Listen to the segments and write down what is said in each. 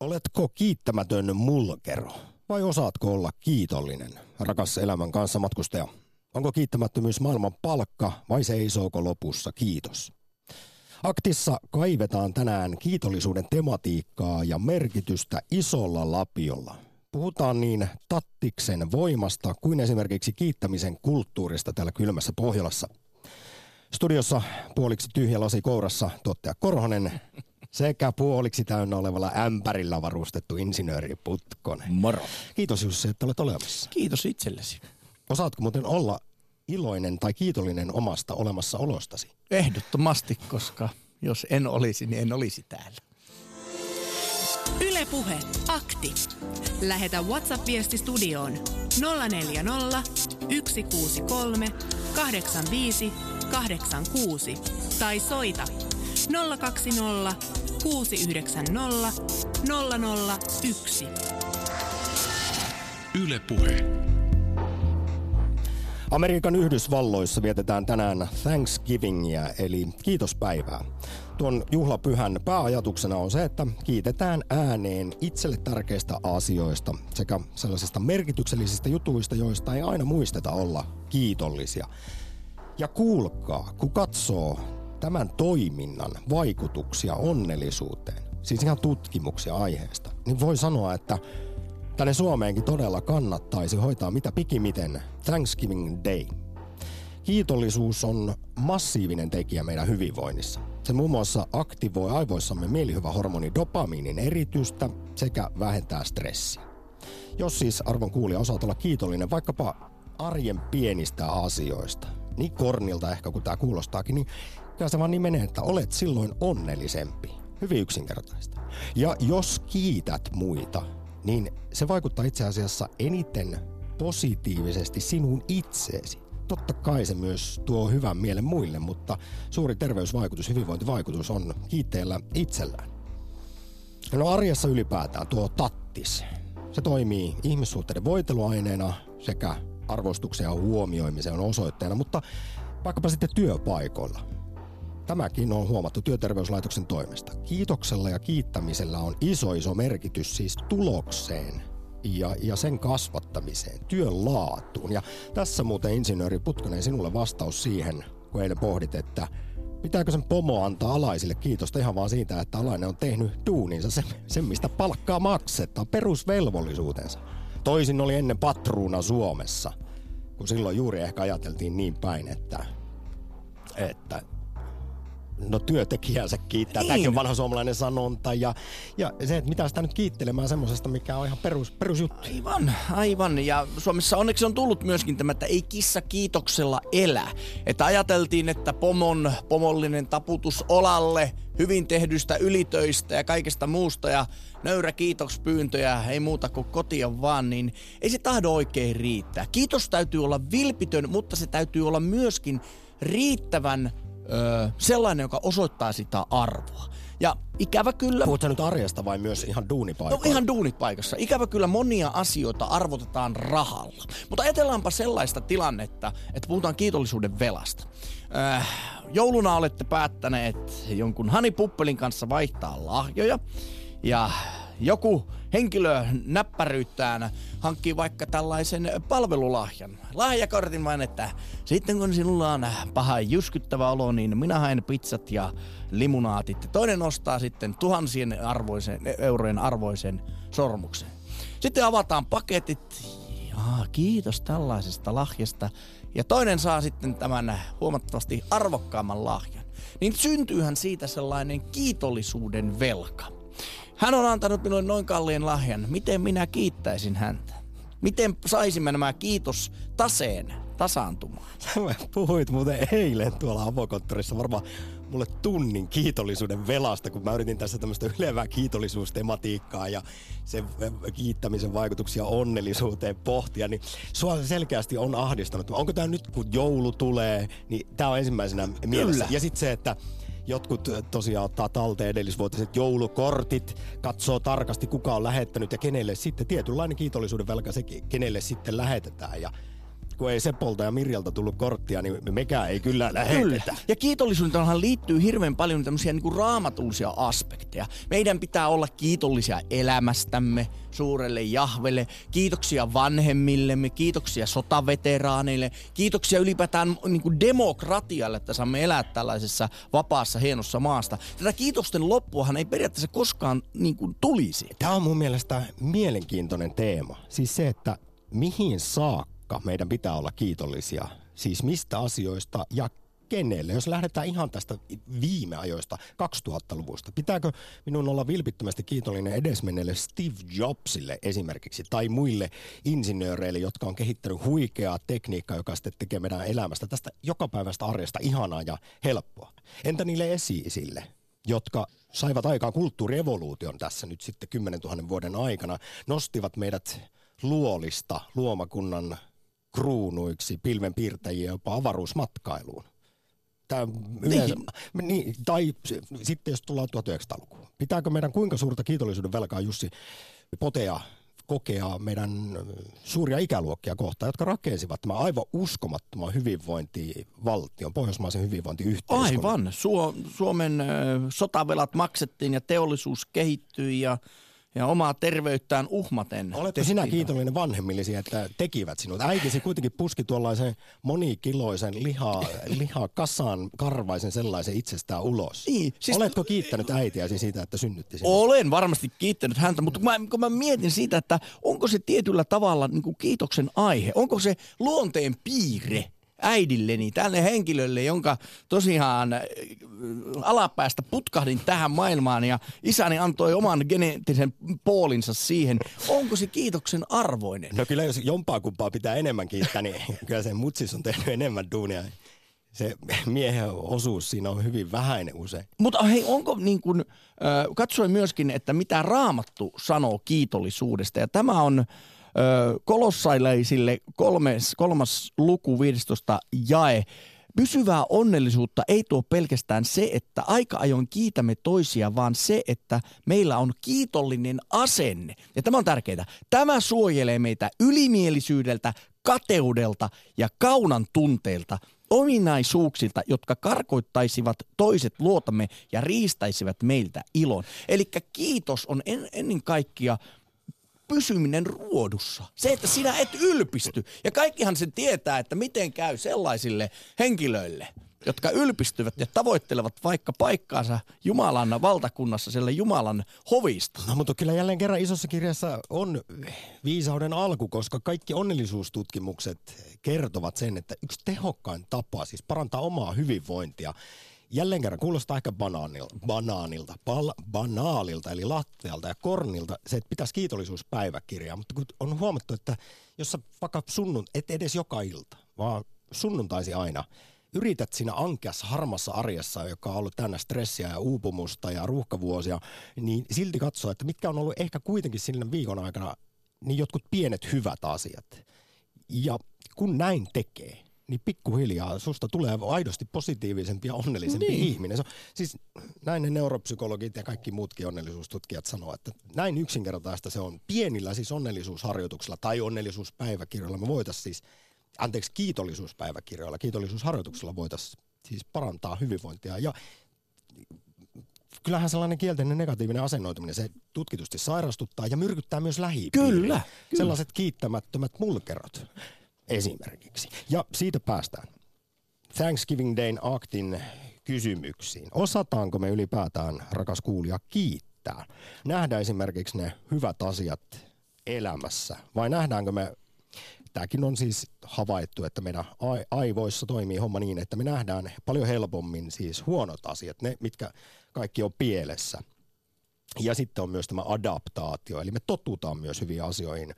Oletko kiittämätön mulkero vai osaatko olla kiitollinen? Rakas elämän kanssa matkustaja, onko kiittämättömyys maailman palkka vai seisooko lopussa kiitos? Aktissa kaivetaan tänään kiitollisuuden tematiikkaa ja merkitystä isolla lapiolla. Puhutaan niin tattiksen voimasta kuin esimerkiksi kiittämisen kulttuurista täällä kylmässä Pohjolassa. Studiossa puoliksi tyhjä lasi kourassa tuottaja Korhonen sekä puoliksi täynnä olevalla ämpärillä varustettu insinööri Putkonen. Moro. Kiitos Jussi, että olet olemassa. Kiitos itsellesi. Osaatko muuten olla iloinen tai kiitollinen omasta olemassaolostasi? Ehdottomasti, koska jos en olisi, niin en olisi täällä. Yle Puhe, akti. Lähetä WhatsApp-viesti studioon 040 163 85 86 tai soita 020 690 001. Yle Puhe. Amerikan Yhdysvalloissa vietetään tänään Thanksgivingia, eli kiitospäivää. Tuon juhlapyhän pääajatuksena on se, että kiitetään ääneen itselle tärkeistä asioista sekä sellaisista merkityksellisistä jutuista, joista ei aina muisteta olla kiitollisia. Ja kuulkaa, kun katsoo tämän toiminnan vaikutuksia onnellisuuteen, siis ihan tutkimuksia aiheesta, niin voi sanoa, että tänne Suomeenkin todella kannattaisi hoitaa mitä pikimiten Thanksgiving Day. Kiitollisuus on massiivinen tekijä meidän hyvinvoinnissa. Se muun muassa aktivoi aivoissamme mielihyvähormoni dopamiinin eritystä sekä vähentää stressiä. Jos siis arvon kuulija osaat olla kiitollinen vaikkapa arjen pienistä asioista, niin kornilta ehkä kun tämä kuulostaakin, niin kyllä se vaan niin menee, että olet silloin onnellisempi. Hyvin yksinkertaista. Ja jos kiität muita, niin se vaikuttaa itse asiassa eniten positiivisesti sinuun itseesi. Totta kai se myös tuo hyvän mielen muille, mutta suuri terveysvaikutus, hyvinvointivaikutus on kiitteellä itsellään. No arjessa ylipäätään tuo tattis. Se toimii ihmissuhteiden voiteluaineena sekä arvostuksen ja huomioimisen osoitteena, mutta vaikkapa sitten työpaikoilla. Tämäkin on huomattu Työterveyslaitoksen toimesta. Kiitoksella ja kiittämisellä on iso merkitys siis tulokseen ja sen kasvattamiseen, työn laatuun. Ja tässä muuten insinööri Putkonen sinulle vastaus siihen, kun eilen pohdit, että pitääkö sen pomo antaa alaisille kiitosta ihan vaan siitä, että alainen on tehnyt duuninsa sen mistä palkkaa maksetaan, perusvelvollisuutensa. Toisin oli ennen patruuna Suomessa, kun silloin juuri ehkä ajateltiin niin päin, että no työntekijänsä kiittää. Niin. Tämäkin on vanha suomalainen sanonta ja se, että mitä sitä nyt kiittelemään semmoisesta, mikä on ihan perusjuttu. Aivan. Ja Suomessa onneksi on tullut myöskin tämä, että ei kissa kiitoksella elä. Että ajateltiin, että pomollinen taputus olalle, hyvin tehdystä ylitöistä ja kaikesta muusta ja nöyrä kiitokspyyntöjä, ei muuta kuin kotia vaan, niin ei se tahdo oikein riittää. Kiitos täytyy olla vilpitön, mutta se täytyy olla myöskin riittävän sellainen, joka osoittaa sitä arvoa. Ja ikävä kyllä... Puhutko nyt arjesta vai myös ihan duunipaikassa? No ihan duunipaikassa. Ikävä kyllä monia asioita arvotetaan rahalla. Mutta ajatellaanpa sellaista tilannetta, että puhutaan kiitollisuuden velasta. Jouluna olette päättäneet jonkun hanipuppelin kanssa vaihtaa lahjoja. Ja joku henkilö näppäryyttään hankkii vaikka tällaisen palvelulahjan. Lahjakortin vain, että sitten kun sinulla on paha jyskyttävä olo, niin minä haen pizzat ja limunaatit. Toinen ostaa sitten tuhansien eurojen arvoisen sormuksen. Sitten avataan paketit. Kiitos tällaisesta lahjasta. Ja toinen saa sitten tämän huomattavasti arvokkaamman lahjan. Niin syntyyhän siitä sellainen kiitollisuuden velka. Hän on antanut minulle noin kalliin lahjan. Miten minä kiittäisin häntä? Miten saisimme nämä kiitos taseen tasaantumaan? Sä puhuit muuten eilen tuolla avokonttorissa varmaan mulle tunnin kiitollisuuden velasta, kun mä yritin tässä tämmöistä ylevää kiitollisuustematiikkaa ja sen kiittämisen vaikutuksia onnellisuuteen pohtia, niin sua selkeästi on ahdistanut. Onko tää nyt, kun joulu tulee, niin tää on ensimmäisenä mielessä. Ja sit se, että jotkut tosiaan ottaa talteen edellisvuotiset joulukortit, katsoo tarkasti kuka on lähettänyt ja kenelle sitten. Tietynlainen kiitollisuuden velka sekin, kenelle sitten lähetetään. Ja kun ei Sepolta ja Mirjalta tullut korttia, niin mekään ei kyllä lähetetä. Kyllä. Ja kiitollisuuteenhan liittyy hirveän paljon tämmöisiä niin kuin raamatullisia aspekteja. Meidän pitää olla kiitollisia elämästämme, suurelle Jahvelle, kiitoksia vanhemmillemme, kiitoksia sotaveteraaneille, kiitoksia ylipäätään niin kuin demokratialle, että saamme elää tällaisessa vapaassa, hienossa maasta. Tätä kiitosten loppuahan ei periaatteessa koskaan niin kuin tulisi. Tämä on mun mielestä mielenkiintoinen teema. Siis se, että mihin saakka meidän pitää olla kiitollisia, siis mistä asioista ja kenelle? Jos lähdetään ihan tästä viime ajoista, 2000-luvusta, pitääkö minun olla vilpittömästi kiitollinen edesmenneelle Steve Jobsille esimerkiksi tai muille insinööreille, jotka on kehittänyt huikeaa tekniikkaa, joka sitten tekee meidän elämästä tästä jokapäiväistä arjesta ihanaa ja helppoa? Entä niille esi-isille, jotka saivat aikaan kulttuurievoluution tässä nyt sitten 10 000 vuoden aikana, nostivat meidät luolista luomakunnan kruunuiksi, pilvenpiirtäjiä jopa avaruusmatkailuun? Niin, tai sitten jos tullaan 1900-lukuun. Pitääkö meidän kuinka suurta kiitollisuuden velkaa, Jussi, kokea meidän suuria ikäluokkia kohtaan, jotka rakensivat tämän aivan uskomattoman hyvinvointivaltion, pohjoismaisen hyvinvointiyhteiskunnan. Aivan. Suomen sotavelat maksettiin ja teollisuus kehittyi ja omaa terveyttään uhmaten. Oletko sinä kiitollinen vanhemmillesi, että tekivät sinut? Äitisi kuitenkin puski tuollaisen monikiloisen lihakasan, karvaisen sellaisen itsestään ulos. Niin, siis oletko kiittänyt äitiäsi siitä, että synnytti sinut? Olen varmasti kiittänyt häntä, mutta kun mä mietin siitä, että onko se tietyllä tavalla niin kuin kiitoksen aihe, onko se luonteen piirre äidilleni, tälle henkilölle, jonka tosiaan alapäästä putkahdin tähän maailmaan ja isäni antoi oman geneettisen poolinsa siihen. Onko se kiitoksen arvoinen? No kyllä, jos jompaa kumpaa pitää enemmän kiittää, niin kyllä se mutsis on tehnyt enemmän duunia. Se miehen osuus siinä on hyvin vähäinen usein. Mutta hei, onko niin kuin, katsoin myöskin, että mitä Raamattu sanoo kiitollisuudesta, ja tämä on Kolossalaisille 3. luku 15. jae. Pysyvää onnellisuutta ei tuo pelkästään se, että aika ajoin kiitämme toisia, vaan se, että meillä on kiitollinen asenne. Ja tämä on tärkeää. Tämä suojelee meitä ylimielisyydeltä, kateudelta ja kaunan tunteelta, ominaisuuksilta, jotka karkoittaisivat toiset luotamme ja riistäisivät meiltä ilon. Eli kiitos on ennen kaikkea pysyminen ruodussa. Se, että sinä et ylpisty. Ja kaikkihan sen tietää, että miten käy sellaisille henkilöille, jotka ylpistyvät ja tavoittelevat vaikka paikkaansa Jumalan valtakunnassa, siellä Jumalan hovista. No, mutta kyllä jälleen kerran isossa kirjassa on viisauden alku, koska kaikki onnellisuustutkimukset kertovat sen, että yksi tehokkain tapa siis parantaa omaa hyvinvointia. Jälleen kerran kuulostaa ehkä banaalilta, eli lattealta ja kornilta se, että pitäisi kiitollisuuspäiväkirjaa. Mutta kun on huomattu, että jos sä vaikka et edes joka ilta, vaan sunnuntaisi aina, yrität siinä ankeassa, harmassa arjessa, joka on ollut täynnä stressiä ja uupumusta ja ruuhkavuosia, niin silti katsoa, että mitkä on ollut ehkä kuitenkin sinne viikon aikana niin jotkut pienet hyvät asiat. Ja kun näin tekee, niin pikkuhiljaa susta tulee aidosti positiivisempi ja onnellisempi ihminen. Se on, siis näin ne neuropsykologit ja kaikki muutkin onnellisuustutkijat sanoo, että näin yksinkertaista se on. Pienillä siis onnellisuusharjoituksilla tai onnellisuuspäiväkirjoilla me voitaisiin siis, kiitollisuuspäiväkirjoilla, kiitollisuusharjoituksilla voitaisiin siis parantaa hyvinvointia. Ja kyllähän sellainen kielteinen negatiivinen asennoituminen, se tutkitusti sairastuttaa ja myrkyttää myös lähipiiriä. Kyllä. Sellaiset kiittämättömät mulkerot esimerkiksi. Ja siitä päästään Thanksgiving Dayn aktin kysymyksiin. Osataanko me ylipäätään, rakas kuulija, kiittää? Nähdään esimerkiksi ne hyvät asiat elämässä. Vai nähdäänkö me, tämäkin on siis havaittu, että meidän aivoissa toimii homma niin, että me nähdään paljon helpommin siis huonot asiat, ne mitkä kaikki on pielessä. Ja sitten on myös tämä adaptaatio, eli me totutaan myös hyviin asioihin.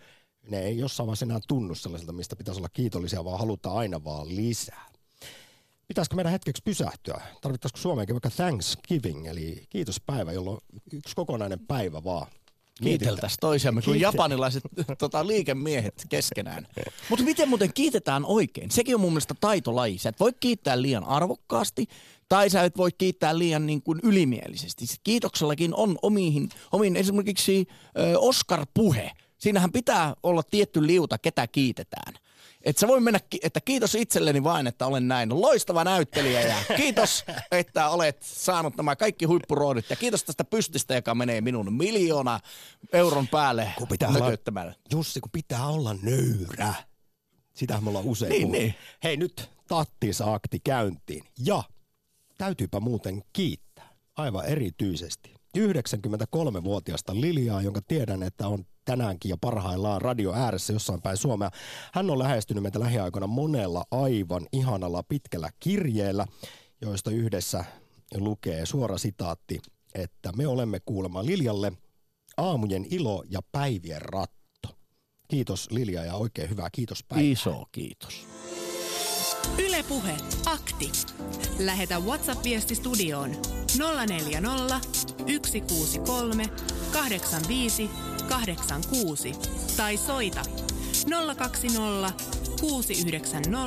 Ne ei jossain vaiheessa enää tunnu sellaiselta, mistä pitäisi olla kiitollisia, vaan halutaan aina vaan lisää. Pitäisikö meidän hetkeksi pysähtyä? Tarvittaisiko Suomeenkin vaikka Thanksgiving, eli kiitospäivä, jolloin yksi kokonainen päivä vaan? Kiiteltäisiin toisiamme kuin japanilaiset liikemiehet keskenään. Mutta miten muuten kiitetään oikein? Sekin on mun mielestä taitolaji. Sä et voi kiittää liian arvokkaasti tai sä et voi kiittää liian niin kuin ylimielisesti. Kiitoksellakin on omiin esimerkiksi Oscar-puhe. Siinähän pitää olla tietty liuta, ketä kiitetään. Että sä voi mennä, että kiitos itselleni vain, että olen näin loistava näyttelijä ja kiitos, että olet saanut nämä kaikki huippuroodit ja kiitos tästä pystistä, joka menee minun 1 000 000 euron päälle mököttämällä. Jussi, kun pitää olla nöyrä. Sitähän me ollaan usein niin. Hei, nyt tattinsa akti käyntiin ja täytyypä muuten kiittää aivan erityisesti 93-vuotiaasta Liljaa, jonka tiedän, että on tänäänkin ja parhaillaan radio ääressä jossain päin Suomea. Hän on lähestynyt meitä lähiaikoina monella aivan ihanalla pitkällä kirjeellä, joista yhdessä lukee suora sitaatti, että me olemme kuulemma Liljalle aamujen ilo ja päivien ratto. Kiitos Lilja ja oikein hyvää kiitospäivää. Iso kiitos. Yle Puhe, akti. Lähetä WhatsApp-viesti studioon 040 163 85 86 tai soita 020 690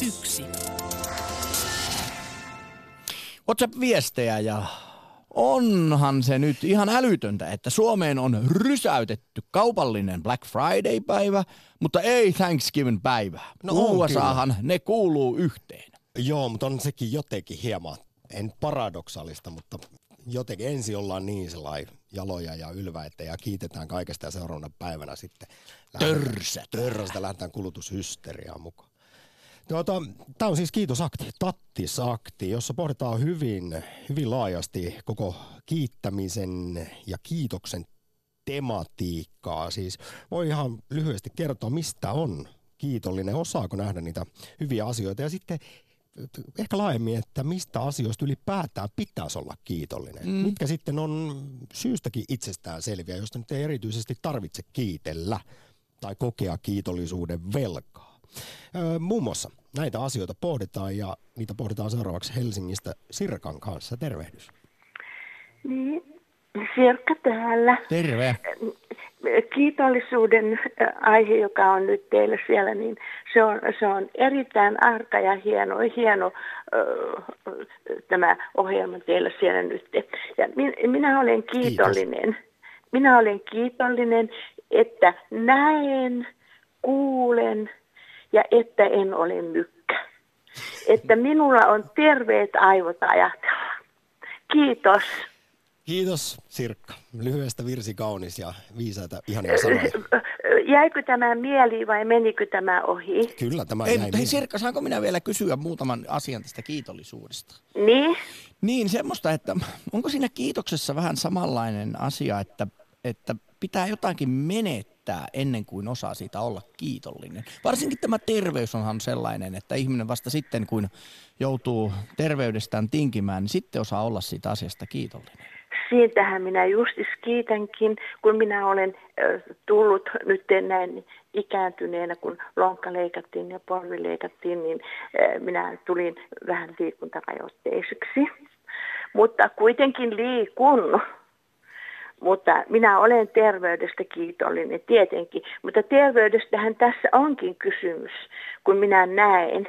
001. WhatsApp-viestejä ja onhan se nyt ihan älytöntä, että Suomeen on rysäytetty kaupallinen Black Friday-päivä, mutta ei Thanksgiving-päivä. No USAhan ne kuuluu yhteen. Joo, mutta on sekin jotenkin hieman, en paradoksaalista, mutta jotenkin ensin ollaan niin sellainen jaloja ja ylväitä ja kiitetään kaikesta ja seuraavana päivänä sitten törsästä lähdetään kulutushysteriaan mukaan. Tämä on siis kiitosakti, tattisakti, jossa pohditaan hyvin laajasti koko kiittämisen ja kiitoksen tematiikkaa. Siis voi ihan lyhyesti kertoa, mistä on kiitollinen, osaako nähdä niitä hyviä asioita ja sitten ehkä laajemmin, että mistä asioista ylipäätään pitäisi olla kiitollinen. Mitkä sitten on syystäkin itsestään selviä, josta nyt ei erityisesti tarvitse kiitellä tai kokea kiitollisuuden velkaa. Muun muassa näitä asioita pohditaan ja niitä pohditaan seuraavaksi Helsingistä Sirkan kanssa. Tervehdys. Niin, Sirkka täällä. Terve. Kiitollisuuden aihe, joka on nyt teillä siellä, niin se on erittäin arka ja hieno tämä ohjelma teillä siellä nyt. Ja minä olen kiitollinen. Kiitos. Minä olen kiitollinen, että näen, kuulen ja että en ole mykkä. Että minulla on terveet aivot ajatella. Kiitos. Kiitos Sirkka. Lyhyestä virsi kaunis ja viisaita ihania sanoja. Jäikö tämä mieliin vai menikö tämä ohi? Kyllä tämä jäi mieliin. Sirkka, saanko minä vielä kysyä muutaman asian tästä kiitollisuudesta? Niin? Niin, semmoista, että onko siinä kiitoksessa vähän samanlainen asia, että pitää jotakin menettää ennen kuin osaa siitä olla kiitollinen. Varsinkin tämä terveys onhan sellainen, että ihminen vasta sitten, kun joutuu terveydestään tinkimään, niin sitten osaa olla siitä asiasta kiitollinen. Siitähän minä justis kiitänkin, kun minä olen tullut nyt näin ikääntyneenä, kun lonkka leikattiin ja polvi leikattiin, niin minä tulin vähän liikuntarajoitteiseksi. Mutta kuitenkin liikun. Mutta minä olen terveydestä kiitollinen tietenkin, mutta terveydestähän tässä onkin kysymys, kun minä näen.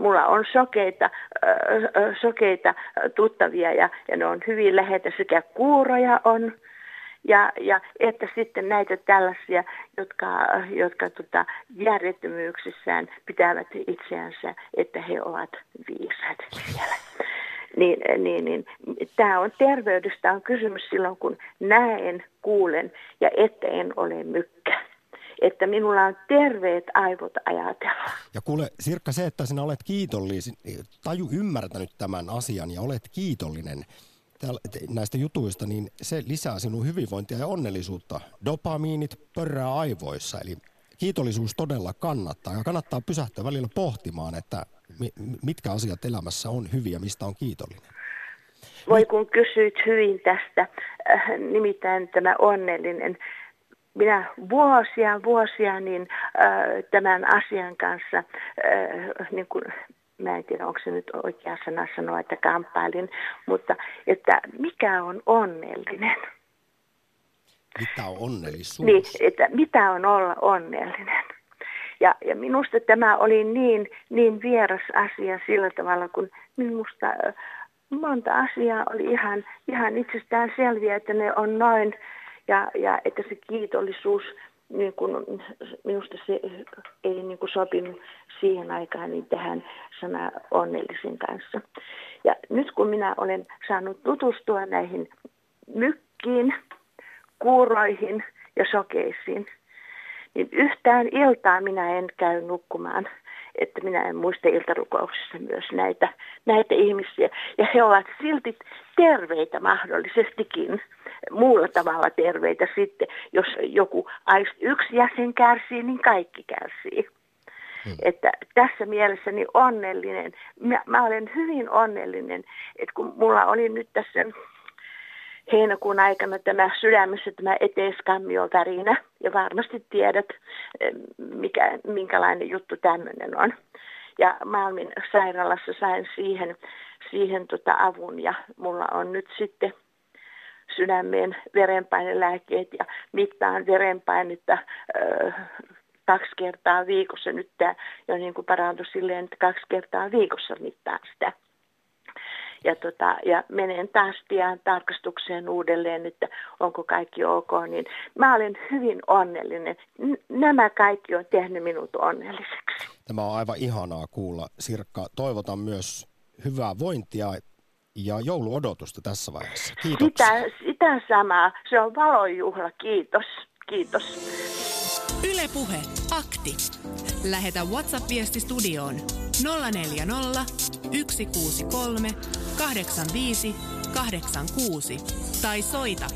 Mulla on sokeita tuttavia ja ne on hyvin lähetä, sekä kuuroja on ja että sitten näitä tällaisia, jotka järjettömyyksissään pitävät itseänsä, että he ovat viisaat siellä. Niin. Tämä on terveydestä on kysymys silloin, kun näen, kuulen ja että en ole mykkä. Että minulla on terveet aivot ajatella. Ja kuule Sirkka, se, että sinä olet kiitollinen, taju ymmärtänyt tämän asian ja olet kiitollinen näistä jutuista, niin se lisää sinun hyvinvointia ja onnellisuutta. Dopamiinit pörrää aivoissa, eli kiitollisuus todella kannattaa. Ja kannattaa pysähtyä välillä pohtimaan, että mitkä asiat elämässä on hyviä, mistä on kiitollinen. Voi kun kysyit hyvin tästä, nimittäin tämä onnellinen. Minä vuosia niin tämän asian kanssa, niin kuin, mä en tiedä onko se nyt oikea sana sanoa, että kamppailin, mutta että mikä on onnellinen? Mitä on onnellisuus? Niin, että mitä on olla onnellinen? Ja minusta tämä oli niin vieras asia sillä tavalla, kun minusta monta asiaa oli ihan itsestään selviä, että ne on noin ja että se kiitollisuus niin kun minusta se ei niin kun sopinut siihen aikaan niin tähän sana onnellisen kanssa. Ja nyt kun minä olen saanut tutustua näihin mykkiin, kuuroihin ja sokeisiin, niin yhtään iltaa minä en käy nukkumaan, että minä en muista iltarukouksissa myös näitä ihmisiä. Ja he ovat silti terveitä mahdollisestikin, muulla tavalla terveitä sitten. Jos joku yksi jäsen kärsii, niin kaikki kärsii. Että tässä mielessä niin onnellinen. Mä olen hyvin onnellinen, että kun mulla oli nyt tässä heinäkuun aikana tämä sydämessä tämä eteiskammiotarina, ja varmasti tiedät, minkälainen juttu tämmöinen on. Ja Malmin sairaalassa sain siihen avun, ja mulla on nyt sitten sydämeen verenpainelääkkeet, ja mittaan verenpainetta 2 kertaa viikossa. Nyt tämä jo niin kuin parantui silleen, että 2 kertaa viikossa mittaan sitä. Ja menen taas pian tarkastukseen uudelleen, että onko kaikki ok, niin mä olen hyvin onnellinen. Nämä kaikki on tehnyt minut onnelliseksi. Tämä on aivan ihanaa kuulla, Sirkka. Toivotan myös hyvää vointia ja jouluodotusta tässä vaiheessa. Kiitoksia. Sitä samaa. Se on valojuhla. Kiitos. Kiitos. Yle Puhe. Akti. Lähetä WhatsApp-viesti studioon 040 163 85 86 tai soita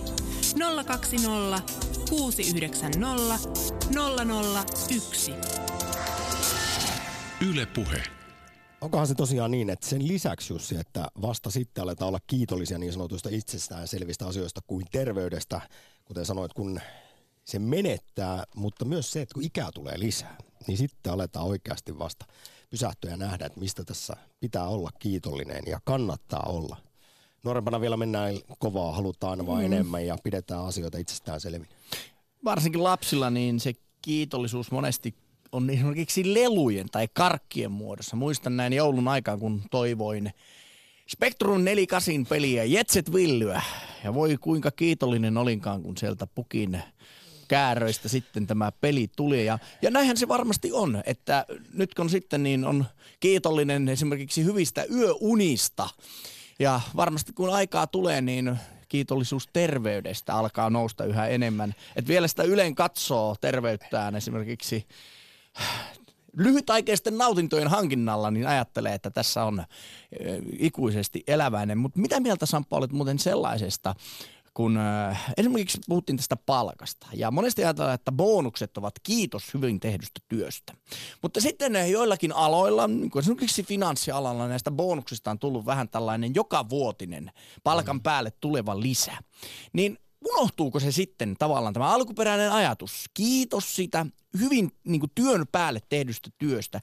020 690 001. Yle Puhe. Onkohan se tosiaan niin, että sen lisäksi Jussi, että vasta sitten aletaan olla kiitollisia niin sanotuista itsestään selvistä asioista kuin terveydestä, kuten sanoit, kun se menettää, mutta myös se, että kun ikää tulee lisää, niin sitten aletaan oikeasti vasta pysähtyä ja nähdä, että mistä tässä pitää olla kiitollinen ja kannattaa olla. Nuorempana vielä mennään kovaa, halutaan aina vaan enemmän ja pidetään asioita itsestään selvinä. Varsinkin lapsilla niin se kiitollisuus monesti on esimerkiksi lelujen tai karkkien muodossa. Muistan näin joulun aikaan, kun toivoin Spektrum 48 peliä, Jetset Willyä. Ja voi kuinka kiitollinen olinkaan, kun sieltä pukin kääröistä sitten tämä peli tuli. Ja näinhän se varmasti on, että nyt kun sitten niin on kiitollinen esimerkiksi hyvistä yöunista. Ja varmasti kun aikaa tulee, niin kiitollisuus terveydestä alkaa nousta yhä enemmän. Et vielä sitä Ylen katsoo terveyttään esimerkiksi lyhytaikeisten nautintojen hankinnalla, niin ajattelee, että tässä on ikuisesti eläväinen. Mutta mitä mieltä, Samppa, olet muuten sellaisesta, kun esimerkiksi puhuttiin tästä palkasta. Ja monesti ajatellaan, että bonukset ovat kiitos hyvin tehdystä työstä. Mutta sitten joillakin aloilla, niin kuin esimerkiksi finanssialalla, näistä bonuksista on tullut vähän tällainen jokavuotinen palkan päälle tuleva lisä. Niin unohtuuko se sitten tavallaan tämä alkuperäinen ajatus? Kiitos sitä hyvin niin kuin työn päälle tehdystä työstä.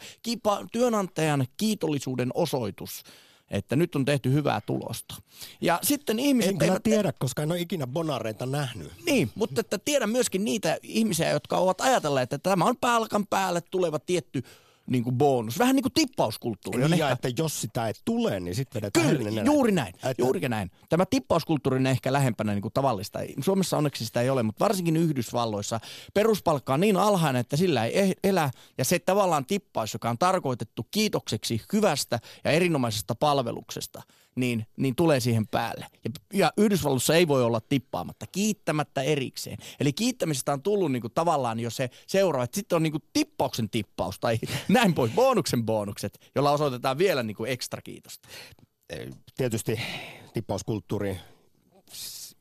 Työnantajan kiitollisuuden osoitus, että nyt on tehty hyvää tulosta. Ja sitten ihmiset eivät tiedä, koska en ole ikinä bonareita nähnyt. Niin, mutta että tiedän myöskin niitä ihmisiä, jotka ovat ajatelleet, että tämä on palkan päälle tuleva tietty niin kuin bonus. Vähän niin kuin tippauskulttuuri. Ja ehkä, että jos sitä ei tule, niin sitten vedetään. Kyllä, juuri näin. Juuri näin. Tämä tippauskulttuuri on ehkä lähempänä niin kuin tavallista. Suomessa onneksi sitä ei ole, mutta varsinkin Yhdysvalloissa peruspalkka on niin alhainen, että sillä ei elä. Ja se tavallaan tippaus, joka on tarkoitettu kiitokseksi hyvästä ja erinomaisesta palveluksesta, niin tulee siihen päälle. Ja Yhdysvalloissa ei voi olla tippaamatta, kiittämättä erikseen. Eli kiittämisestä on tullut niinku tavallaan jo se seuraa, että sitten on niinku tippauksen tippaus tai näin pois, bonuksen bonukset, jolla osoitetaan vielä niinku ekstra kiitosta. Tietysti tippauskulttuuri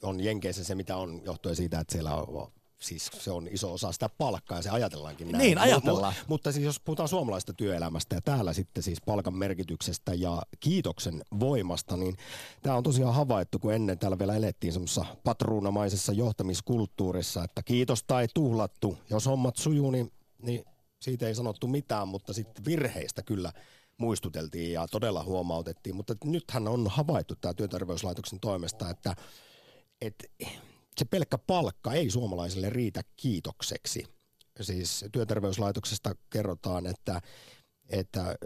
on Jenkeissä se, mitä on, johtuen siitä, että siellä on, siis se on iso osa sitä palkkaa ja se ajatellaankin näin. Niin, ajatellaan. Mutta siis jos puhutaan suomalaisesta työelämästä ja täällä sitten siis palkan merkityksestä ja kiitoksen voimasta, niin tämä on tosiaan havaittu, kun ennen täällä vielä elettiin semmoisessa patruunamaisessa johtamiskulttuurissa, että kiitos tai tuhlattu. Jos hommat sujuu, niin siitä ei sanottu mitään, mutta sitten virheistä kyllä muistuteltiin ja todella huomautettiin. Mutta nythän on havaittu tämä työterveyslaitoksen toimesta, että se pelkkä palkka ei suomalaisille riitä kiitokseksi. Siis työterveyslaitoksesta kerrotaan, että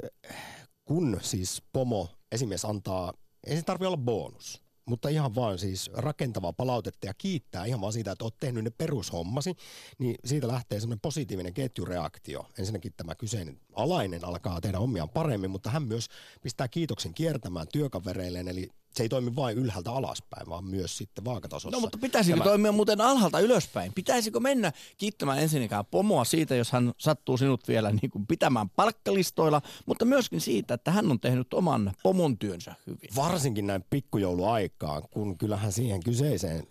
kun siis pomo esimies antaa, ei se tarvitse olla bonus, mutta ihan vaan siis rakentavaa palautetta ja kiittää ihan vaan siitä, että olet tehnyt ne perushommasi, niin siitä lähtee semmoinen positiivinen ketjureaktio. Ensinnäkin tämä kyseinen alainen alkaa tehdä hommiaan paremmin, mutta hän myös pistää kiitoksen kiertämään työkavereilleen, eli se ei toimi vain ylhäältä alaspäin, vaan myös sitten vaakatasossa. No mutta pitäisikö toimia muuten alhaalta ylöspäin? Pitäisikö mennä kiittämään ensinnäkään pomoa siitä, jos hän sattuu sinut vielä niin kuin pitämään palkkalistoilla, mutta myöskin siitä, että hän on tehnyt oman pomon työnsä hyvin. Varsinkin näin pikkujouluaikaan, kun kyllähän siihen kyseiseen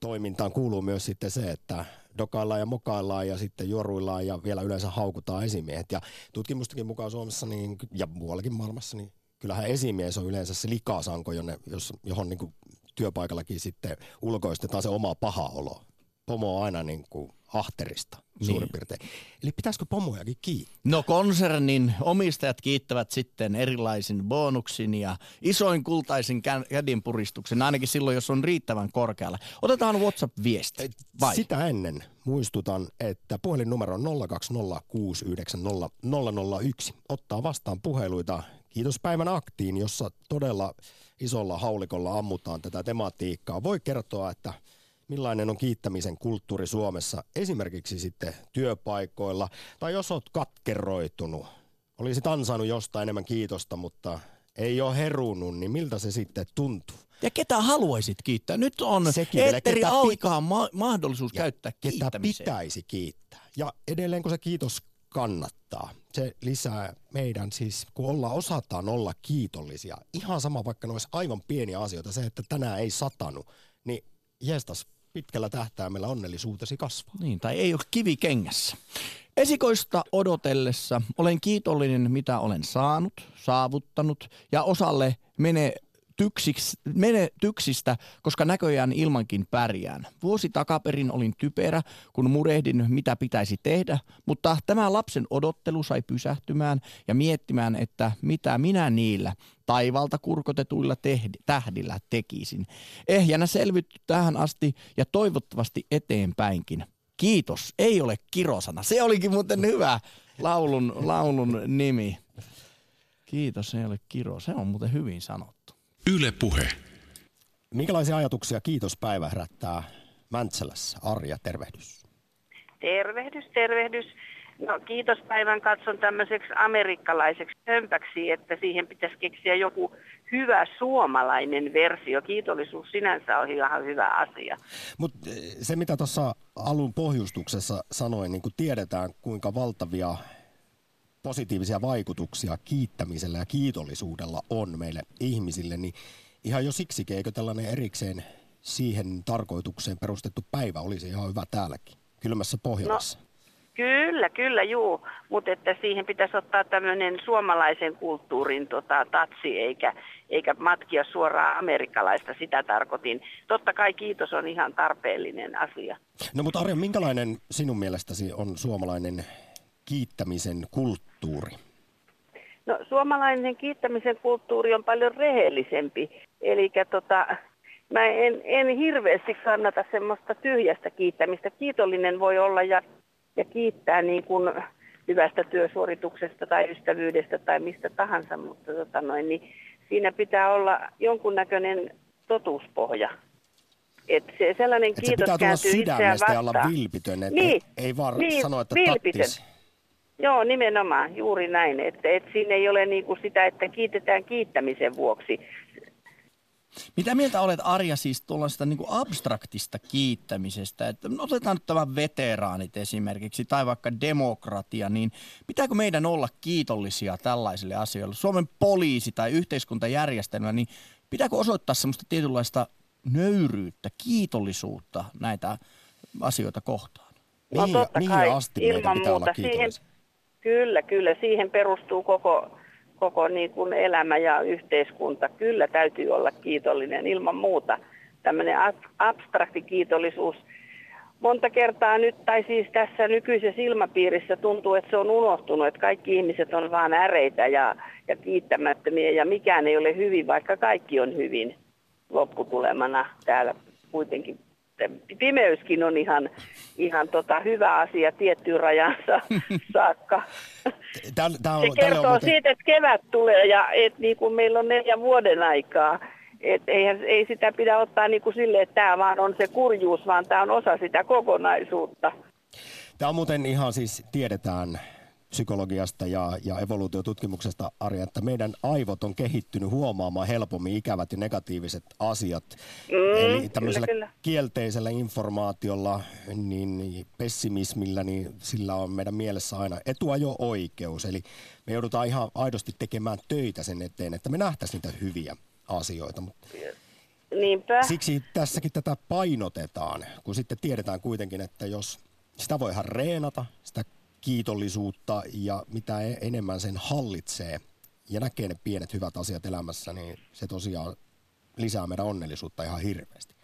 toimintaan kuuluu myös sitten se, että dokaillaan ja mokaillaan ja sitten juoruillaan ja vielä yleensä haukutaan esimiehet. Ja tutkimustakin mukaan Suomessa niin, ja muuallakin maailmassa niin, kyllähän esimies on yleensä se likasanko, johon niin kuin työpaikallakin sitten ulkoistetaan se oma paha olo. Pomo on aina niin kuin ahterista suurin piirtein. Eli pitäisikö pomojakin kiittää? No konsernin omistajat kiittävät sitten erilaisin bonuksin ja isoin kultaisin kädenpuristuksen, ainakin silloin, jos on riittävän korkealla. Otetaan WhatsApp-viesti. Vai? Sitä ennen muistutan, että puhelinnumero on 020690001. Ottaa vastaan puheluita. Kiitos päivän aktiin, jossa todella isolla haulikolla ammutaan tätä tematiikkaa. Voi kertoa, että millainen on kiittämisen kulttuuri Suomessa esimerkiksi sitten työpaikoilla. Tai jos olet katkeroitunut, olisit ansainnut jostain enemmän kiitosta, mutta ei ole herunut, niin miltä se sitten tuntuu? Ja ketä haluaisit kiittää? Nyt on eetteriaikaan mahdollisuus käyttää kiittämiseen. Ketä pitäisi kiittää? Ja edelleen kun se kiitos kannattaa. Se lisää meidän siis, kun osataan olla kiitollisia. Ihan sama, vaikka ne olisi aivan pieniä asioita, se, että tänään ei satanut, niin jestas, pitkällä tähtäimellä onnellisuutesi kasvaa. Niin, tai ei ole kivi kengässä. Esikoista odotellessa olen kiitollinen, mitä olen saanut, saavuttanut ja osalle menetyksistä, koska näköjään ilmankin pärjään. Vuosi takaperin olin typerä, kun murehdin, mitä pitäisi tehdä, mutta tämä lapsen odottelu sai pysähtymään ja miettimään, että mitä minä niillä taivalta kurkotetuilla tähdillä tekisin. Ehjänä selvitty tähän asti ja toivottavasti eteenpäinkin. Kiitos, ei ole kirosana. Se olikin muuten hyvä laulun nimi. Kiitos, ei ole kiro. Se on muuten hyvin sanottu. Yle Puhe. Minkälaisia ajatuksia kiitospäivä herättää Mäntsälässä? Arja, tervehdys. Tervehdys. No, kiitospäivän katson tämmöiseksi amerikkalaiseksi hömpäksi, että siihen pitäisi keksiä joku hyvä suomalainen versio. Kiitollisuus sinänsä on ihan hyvä asia. Mutta se, mitä tuossa alun pohjustuksessa sanoin, niin kun tiedetään, kuinka valtavia positiivisia vaikutuksia kiittämisellä ja kiitollisuudella on meille ihmisille, niin ihan jo siksi, eikö tällainen erikseen siihen tarkoitukseen perustettu päivä olisi ihan hyvä täälläkin, kylmässä Pohjolassa? No, kyllä, juu, mutta että siihen pitäisi ottaa tämmöinen suomalaisen kulttuurin tatsi, eikä matkia suoraan amerikkalaista, sitä tarkoitin. Totta kai kiitos on ihan tarpeellinen asia. No mutta Arja, minkälainen sinun mielestäsi on suomalainen kiittämisen kulttuuri? No, suomalainen kiittämisen kulttuuri on paljon rehellisempi. Eli mä en hirveästi kannata semmoista tyhjästä kiittämistä. Kiitollinen voi olla ja kiittää niin kuin hyvästä työsuorituksesta tai ystävyydestä tai mistä tahansa, mutta niin siinä pitää olla jonkunnäköinen totuuspohja. Että se sellainen kiitos pitää tulla sydämestä ja olla vilpitön, että niin, ei vaan niin, sanoa, että tattis. Joo, nimenomaan, juuri näin. Et siinä ei ole niinku sitä, että kiitetään kiittämisen vuoksi. Mitä mieltä olet, Arja, siis tuollaista niinku abstraktista kiittämisestä? Että otetaan nyt tämä veteraanit esimerkiksi tai vaikka demokratia, niin pitääkö meidän olla kiitollisia tällaisille asioille? Suomen poliisi tai yhteiskuntajärjestelmä, niin pitääkö osoittaa semmoista tietynlaista nöyryyttä, kiitollisuutta näitä asioita kohtaan? No, mihin asti meitä pitää olla kiitollisia? Kyllä. Siihen perustuu koko niin kuin elämä ja yhteiskunta. Kyllä täytyy olla kiitollinen ilman muuta. Tämmöinen abstrakti kiitollisuus. Monta kertaa nyt, tai siis tässä nykyisessä ilmapiirissä tuntuu, että se on unohtunut, että kaikki ihmiset on vaan äreitä ja kiittämättömiä ja mikään ei ole hyvin, vaikka kaikki on hyvin lopputulemana täällä kuitenkin. Pimeyskin on ihan hyvä asia tiettyyn rajaan saakka. Se kertoo siitä, että kevät tulee ja että niin kuin meillä on 4 vuoden aikaa. Että ei sitä pidä ottaa niin kuin silleen, että tämä vaan on se kurjuus, vaan tämä on osa sitä kokonaisuutta. Tämä on muuten ihan siis, tiedetään psykologiasta ja evoluutiotutkimuksesta, Arja, että meidän aivot on kehittynyt huomaamaan helpommin ikävät ja negatiiviset asiat. Eli tämmöisellä kielteisellä informaatiolla, niin pessimismillä, niin sillä on meidän mielessä aina etuajo-oikeus. Eli me joudutaan ihan aidosti tekemään töitä sen eteen, että me nähtäisiin niitä hyviä asioita. Niinpä. Siksi tässäkin tätä painotetaan, kun sitten tiedetään kuitenkin, että jos sitä voihan reenata, sitä kiitollisuutta ja mitä enemmän sen hallitsee ja näkee ne pienet hyvät asiat elämässä, niin se tosiaan lisää meidän onnellisuutta ihan hirveästi.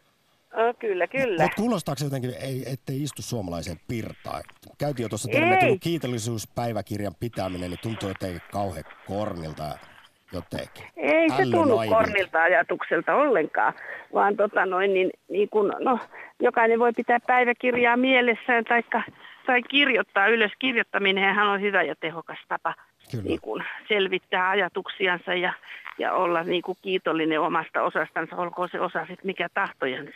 Kyllä. Mutta kuulostaako se jotenkin, ettei istu suomalaiseen pirtaan? Käytiin jo tuossa tervetuloa kiitollisuuspäiväkirjan pitäminen, niin tuntuu jotenkin kauhean kornilta jotenkin. Ei se tunnu kornilta ajatukselta ollenkaan, vaan jokainen voi pitää päiväkirjaa mielessään tai kirjoittaa ylös. Kirjoittaminenhän on hyvä ja tehokas tapa selvittää ajatuksiansa ja olla kiitollinen omasta osastansa, olkoon se osa sitten mikä tahtojansa.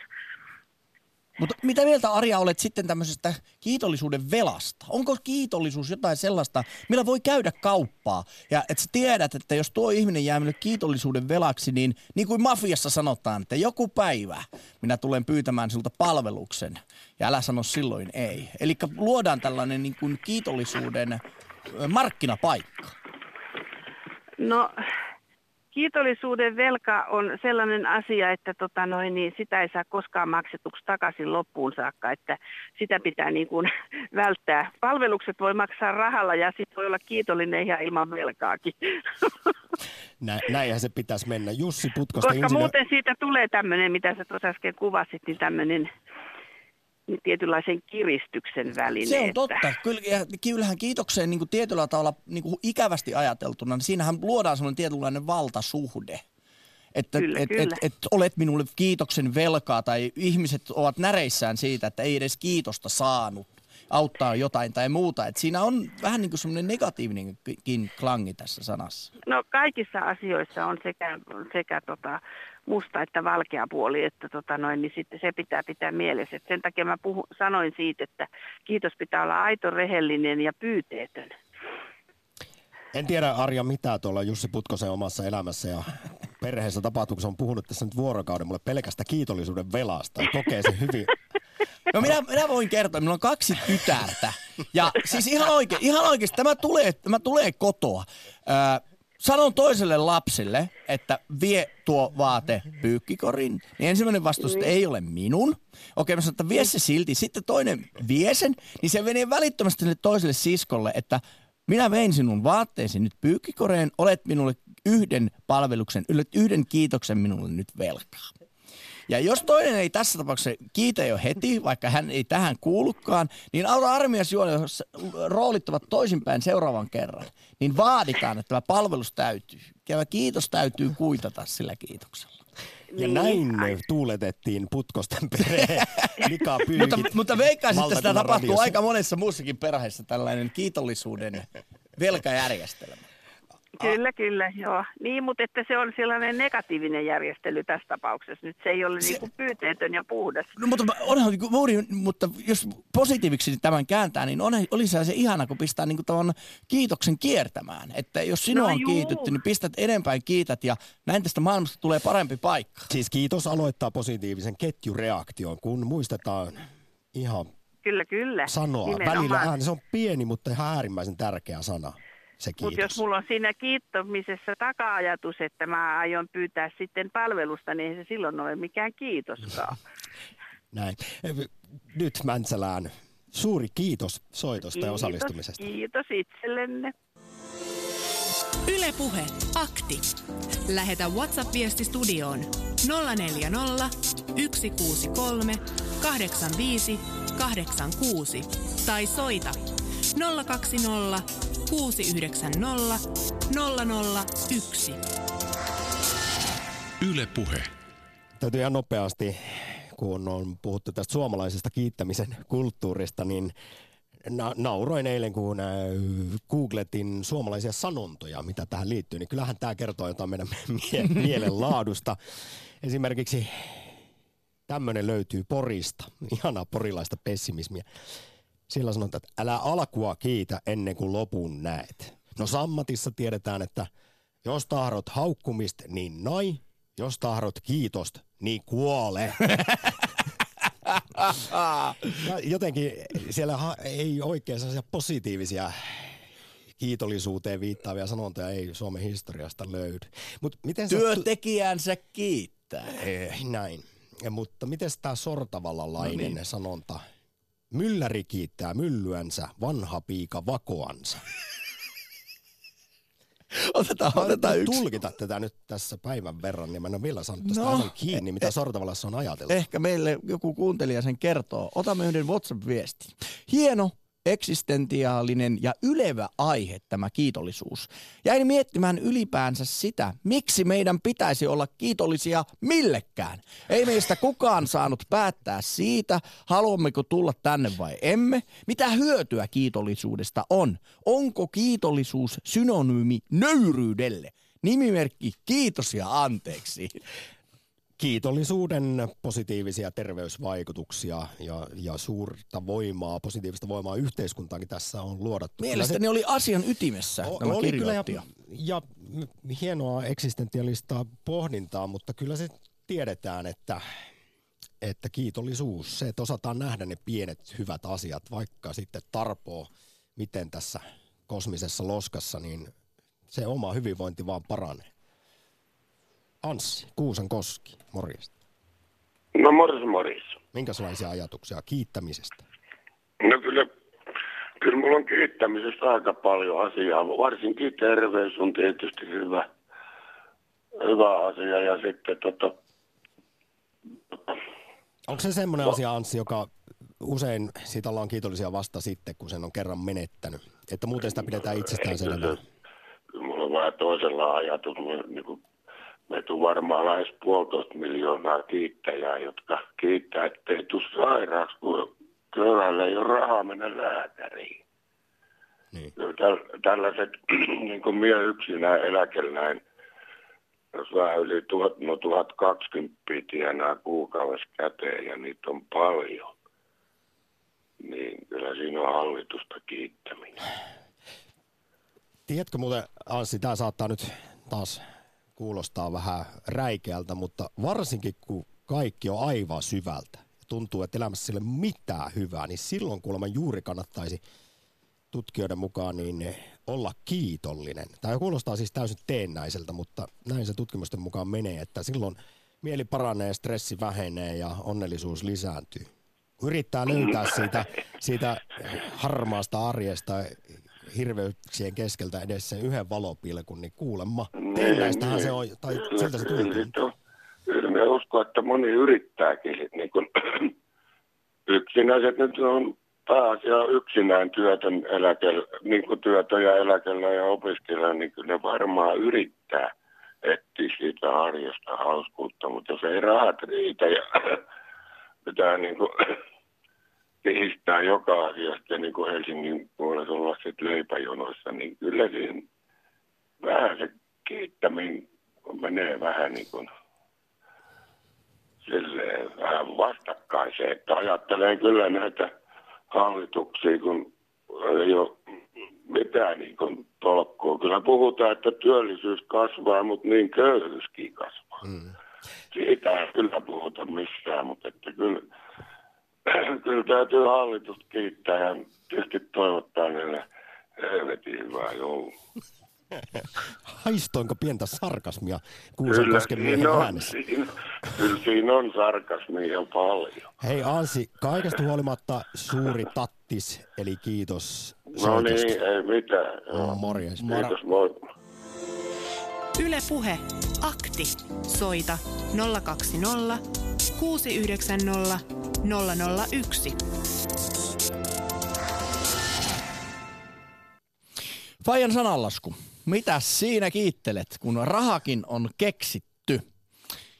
Mutta mitä mieltä, Arja, olet sitten tämmöisestä kiitollisuuden velasta? Onko kiitollisuus jotain sellaista, millä voi käydä kauppaa? Ja että sä tiedät, että jos tuo ihminen jää mennyt kiitollisuuden velaksi, niin kuin mafiassa sanotaan, että joku päivä minä tulen pyytämään siltä palveluksen ja älä sano silloin ei. Eli luodaan tällainen niin kuin kiitollisuuden markkinapaikka. No, kiitollisuuden velka on sellainen asia, että sitä ei saa koskaan maksetuksi takaisin loppuun saakka, että sitä pitää välttää. Palvelukset voi maksaa rahalla ja sitten voi olla kiitollinen ihan ilman velkaakin. Näinhän se pitäisi mennä. Jussi Putkosta. Koska muuten siitä tulee tämmöinen, mitä sä tuossa äsken kuvasit, niin tämmöinen tietynlaisen kiristyksen väline. Se on totta. Kyllähän kiitokseen tietyllä tavalla ikävästi ajateltuna, niin siinähän luodaan sellainen tietynlainen valtasuhde. Että olet minulle kiitoksen velkaa tai ihmiset ovat näreissään siitä, että ei edes kiitosta saanut auttaa jotain tai muuta. Et siinä on vähän niin kuin semmoinen negatiivinenkin klangi tässä sanassa. No kaikissa asioissa on sekä musta että valkea puoli, että niin sitten se pitää pitää mielessä. Et sen takia mä sanoin siitä, että kiitos pitää olla aito, rehellinen ja pyyteetön. En tiedä, Arja, mitä tuolla Jussi Putkosen omassa elämässä ja perheessä tapahtuu, kun se on puhunut tässä nyt vuorokauden mulle pelkästä kiitollisuuden velasta. Kokee se hyvin. No minä voin kertoa, minulla on 2 tytärtä. Ja siis ihan oikeasti tämä tulee kotoa. Sanon toiselle lapselle, että vie tuo vaate pyykkikorin, niin ensimmäinen vastaus, että ei ole minun. Okei, mä sanon, että vie se silti. Sitten toinen vie sen, niin se menee välittömästi toiselle siskolle, että minä vein sinun vaatteesi nyt pyykkikoreen, olet minulle yhden kiitoksen minulle nyt velkaa. Ja jos toinen ei tässä tapauksessa kiitä jo heti, vaikka hän ei tähän kuulukaan, niin auta armias juoni, jos roolit ovat toisinpäin seuraavan kerran, niin vaaditaan, että tämä palvelus täytyy. Tämä kiitos täytyy kuitata sillä kiitoksella. Ja näin me tuuletettiin Putkosten perheen likapiikit. mutta veikkaisin, että sitä tapahtuu aika monessa muussakin perheessä tällainen kiitollisuuden velkajärjestelmä. Kyllä, joo. Niin, mutta että se on sellainen negatiivinen järjestely tässä tapauksessa. Nyt se ei ole pyyteetön ja puhdas. No, mutta mutta jos positiiviksi tämän kääntää, niin olisi se ihana, kun pistää tämän kiitoksen kiertämään. Että jos sinua on kiitytty, niin pistät enempään kiität ja näin tästä maailmasta tulee parempi paikka. Siis kiitos aloittaa positiivisen ketjureaktion, kun muistetaan ihan sanoa. Nimenomaan. Välillä se on pieni, mutta ihan äärimmäisen tärkeä sana. Mutta jos mulla on siinä kiittämisessä taka-ajatus, että mä aion pyytää sitten palvelusta, niin ei se silloin ole mikään kiitoskaan. Näin. Nyt Mäntsälään suuri kiitos soitosta ja osallistumisesta. Kiitos itsellenne. Yle Puhe. Akti. Lähetä WhatsApp-viesti studioon 040 163 85 86 tai soita 020 690 001. Yle Puhe. Täytyy ihan nopeasti, kun on puhuttu tästä suomalaisesta kiittämisen kulttuurista, niin nauroin eilen, kun googletin suomalaisia sanontoja, mitä tähän liittyy, niin kyllähän tämä kertoo jotain meidän mielenlaadusta. Esimerkiksi tämmöinen löytyy Porista, ihanaa porilaista pessimismiä. Sillä sanotaan, että älä alkua kiitä ennen kuin lopun näet. No sammatissa tiedetään, että jos tahdot haukkumista, niin nai. Jos tahdot kiitosta, niin kuole. Jotenkin siellä ei oikein sellaisia positiivisia kiitollisuuteen viittaavia sanontoja ei Suomen historiasta löydy. Mut miten työntekijänsä kiittää. Näin. Ja, mutta miten tämä sortavallalainen sanonta? Mylläri kiittää myllyänsä, vanha piika vakoansa. Otetaan yksi. Tulkita tätä nyt tässä päivän verran, niin mä en ole vielä saanut tästä aivan kiinni, mitä Sortavallassa on ajateltu. Ehkä meille joku kuuntelija sen kertoo. Otamme yhden WhatsApp-viestin. Hieno, eksistentiaalinen ja ylevä aihe tämä kiitollisuus. Jäin miettimään ylipäänsä sitä, miksi meidän pitäisi olla kiitollisia millekään. Ei meistä kukaan saanut päättää siitä, haluammeko tulla tänne vai emme. Mitä hyötyä kiitollisuudesta on? Onko kiitollisuus synonyymi nöyryydelle? Nimimerkki kiitos ja anteeksi. Kiitollisuuden positiivisia terveysvaikutuksia ja suurta voimaa, positiivista voimaa yhteiskuntaankin tässä on luodattu. Mielestäni oli asian ytimessä nämä kirjoittajat. Ja hienoa eksistentiaalista pohdintaa, mutta kyllä se tiedetään, että kiitollisuus, se, että osataan nähdä ne pienet hyvät asiat, vaikka sitten tarpoo, miten tässä kosmisessa loskassa, niin se oma hyvinvointi vaan paranee. Anssi, Kuusankoski, morjesta. No morjens. Minkälaisia ajatuksia kiittämisestä? No kyllä mulla on kiittämisestä aika paljon asiaa. Varsinkin terveys on tietysti hyvä asia ja sitten Onko se semmoinen asia, Anssi, joka usein siitä ollaan kiitollisia vasta sitten, kun sen on kerran menettänyt? Että muuten sitä pidetään itsestään selvänä. Kyllä mulla on vähän toisella ajatus, niin meitä on varmaan lähes 1,5 miljoonaa kiittäjää, jotka kiittää, ettei tule sairaaksi, kun köyhällä ei ole rahaa mennä lääkäriin. Niin. Tällaiset, niin kuin minä yksinään eläkeläinen, jos vähän yli 1020 tienaa kuukaudessa käteen, ja niitä on paljon, niin kyllä siinä on hallitusta kiittäminen. Tiedätkö muuten, Anssi, tämä saattaa nyt taas kuulostaa vähän räikeältä, mutta varsinkin kun kaikki on aivan syvältä ja tuntuu, että elämässä sille mitään hyvää, niin silloin kuulemma juuri kannattaisi tutkijoiden mukaan niin olla kiitollinen. Tämä kuulostaa siis täysin teennäiseltä, mutta näin se tutkimusten mukaan menee, että silloin mieli paranee, stressi vähenee ja onnellisuus lisääntyy. Yrittää löytää siitä harmaasta arjesta hirveyksien keskeltä edes sen yhden valopilkun, niin kuulemma teilläistähän se on, tai siltä se tuntuu. Kyllä me uskon, että moni yrittääkin. Niin kun yksinäiset nyt on pääasia yksinään työtön niin työtön ja eläkellä ja opiskella, niin kyllä ne varmaan yrittää etsiä siitä arjesta hauskuutta, mutta jos ei rahat riitä ja pitää niin kuin kehistää joka asiasta ja niin kuin Helsingin puolella olla sitten leipäjonoissa, niin kyllä siinä vähän se kiittäminen menee vähän niin kuin silleen vähän vastakkaiseen, että ajattelen kyllä näitä hallituksia, kun ei ole mitään niin kuin tolkkua. Kyllä puhutaan, että työllisyys kasvaa, mutta niin köyhyyskin kasvaa. Siitä ei kyllä puhuta missään, mutta että kyllä täytyy hallitusta kiittää ja tietysti toivottaa niille helvetin hyvää joulua. Haistoinko pientä sarkasmia Kuusankosken miehen äänessä? Kyllä siinä on sarkasmia paljon. Hei Anssi, kaikesta huolimatta suuri tattis, eli kiitos. No niin, ei mitään. No, morjens. Kiitos, moi. Yle Puhe. Akti. Soita 020 690 001. Fajan sananlasku. Mitä siinä kiittelet, kun rahakin on keksitty?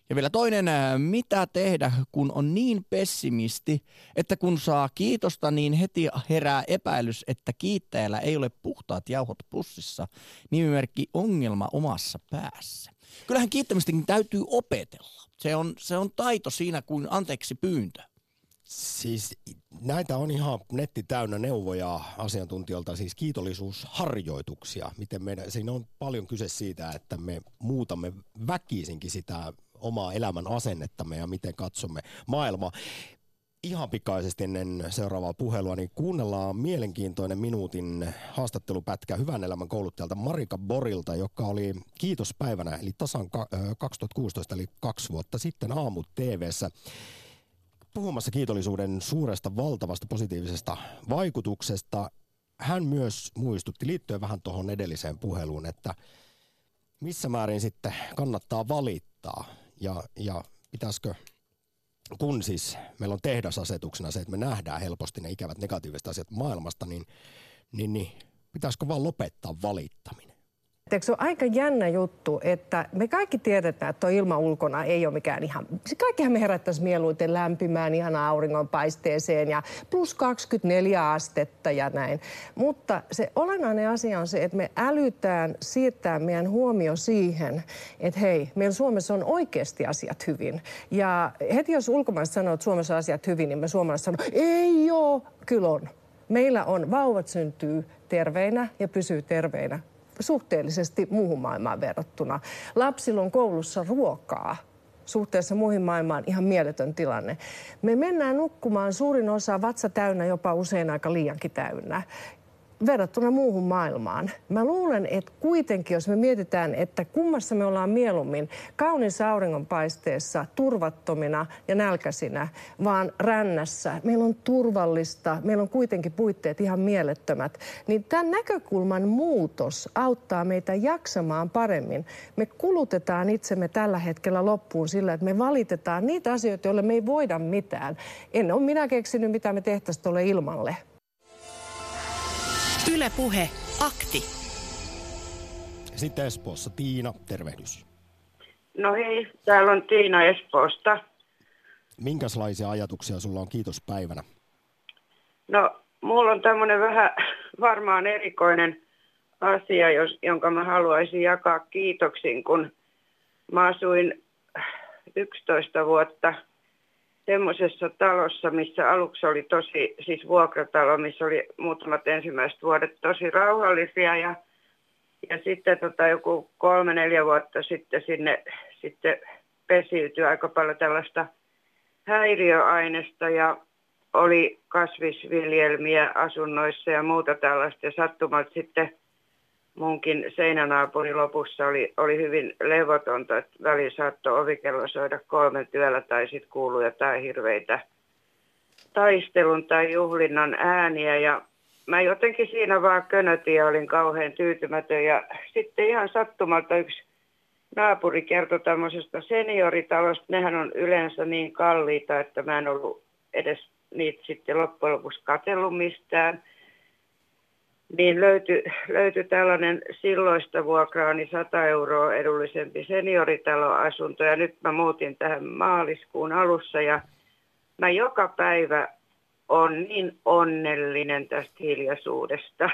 Ja vielä toinen, mitä tehdä, kun on niin pessimisti, että kun saa kiitosta, niin heti herää epäilys, että kiittäjällä ei ole puhtaat jauhot pussissa. Nimimerkki ongelma omassa päässä. Kyllähän kiittämistäkin täytyy opetella. Se on taito siinä kuin anteeksi pyyntö. Siis näitä on ihan netti täynnä neuvoja asiantuntijoilta, siis kiitollisuusharjoituksia. Miten meidän, siinä on paljon kyse siitä, että me muutamme väkisinkin sitä omaa elämän asennettamme ja miten katsomme maailmaa. Ihan pikaisesti ennen seuraavaa puhelua, niin kuunnellaan mielenkiintoinen minuutin haastattelupätkä hyvän elämän kouluttajalta Marika Borilta, joka oli kiitospäivänä, eli tasan 2016, eli 2 vuotta sitten aamu TV:ssä puhumassa kiitollisuuden suuresta, valtavasta, positiivisesta vaikutuksesta. Hän myös muistutti liittyen vähän tuohon edelliseen puheluun, että missä määrin sitten kannattaa valittaa ja pitäisikö, kun siis meillä on tehdasasetuksena se, että me nähdään helposti ne ikävät negatiiviset asiat maailmasta, niin pitäisikö vaan lopettaa valittaminen? Se on aika jännä juttu, että me kaikki tiedetään, että tuo ilma ulkona ei ole mikään ihan... Kaikkihan me herättäisiin mieluiten lämpimään ihan auringonpaisteeseen ja plus 24 astetta ja näin. Mutta se olennainen asia on se, että me älytään siirtää meidän huomio siihen, että hei, meillä Suomessa on oikeasti asiat hyvin. Ja heti jos ulkomaissa sanoo, että Suomessa on asiat hyvin, niin me suomalaiset sanoo, ei ole, kyllä on. Meillä on, vauvat syntyy terveinä ja pysyy terveinä. Suhteellisesti muuhun maailmaan verrattuna. Lapsilla on koulussa ruokaa. Suhteessa muihin maailmaan ihan mieletön tilanne. Me mennään nukkumaan suurin osa vatsa täynnä, jopa usein aika liiankin täynnä, verrattuna muuhun maailmaan. Mä luulen, että kuitenkin, jos me mietitään, että kummassa me ollaan mieluummin kauniissa auringonpaisteessa, turvattomina ja nälkäisinä, vaan rännässä. Meillä on turvallista, meillä on kuitenkin puitteet ihan mielettömät. Niin tämän näkökulman muutos auttaa meitä jaksamaan paremmin. Me kulutetaan itsemme tällä hetkellä loppuun sillä, että me valitetaan niitä asioita, joille me ei voida mitään. En ole minä keksinyt, mitä me tehtäisiin tuolle ilmalle. Yle Puhe, akti. Sitten Espoossa Tiina, tervehdys. No hei, täällä on Tiina Espoosta. Minkälaisia ajatuksia sulla on kiitospäivänä? No, mulla on tämmöinen vähän varmaan erikoinen asia, jonka mä haluaisin jakaa kiitoksin, kun mä asuin 11 vuotta semmoisessa talossa, missä aluksi oli siis vuokratalo, missä oli muutamat ensimmäiset vuodet tosi rauhallisia ja sitten joku 3-4 vuotta sitten sinne sitten pesiytyi aika paljon tällaista häiriöainesta ja oli kasvisviljelmiä asunnoissa ja muuta tällaista ja sattumalta sitten munkin seinänaapuri lopussa oli hyvin levotonta, että väliin saattoi ovikello soida 3 tai sitten kuului jotain hirveitä taistelun tai juhlinnan ääniä. Ja mä jotenkin siinä vaan könötin ja olin kauhean tyytymätön. Ja sitten ihan sattumalta yksi naapuri kertoi tämmöisestä senioritalosta. Nehän on yleensä niin kalliita, että mä en ollut edes niitä sitten loppujen lopuksi katsellut mistään. Niin löytyi tällainen silloista vuokraani 100 € edullisempi senioritaloasunto ja nyt mä muutin tähän maaliskuun alussa ja mä joka päivä on niin onnellinen tästä hiljaisuudesta.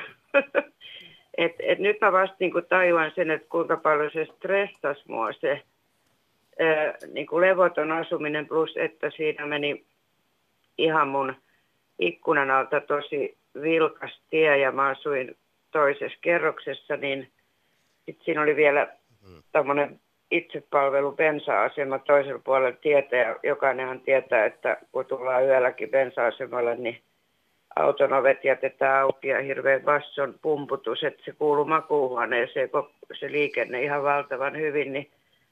et nyt mä vasta niin kuin tajuan sen, että kuinka paljon se stressasi mua se niin kuin levoton asuminen plus, että siinä meni ihan mun ikkunan alta tosi vilkas tie ja mä asuin toisessa kerroksessa, niin sit siinä oli vielä tämmöinen itsepalvelu bensa-asema toisella puolella tietä ja jokainenhan tietää, että kun tullaan yölläkin bensa-asemalle, niin auton ovet jätetään auki ja hirveän basson pumputus, että se kuuluu makuuhuoneeseen, kun se liikenne ihan valtavan hyvin, niin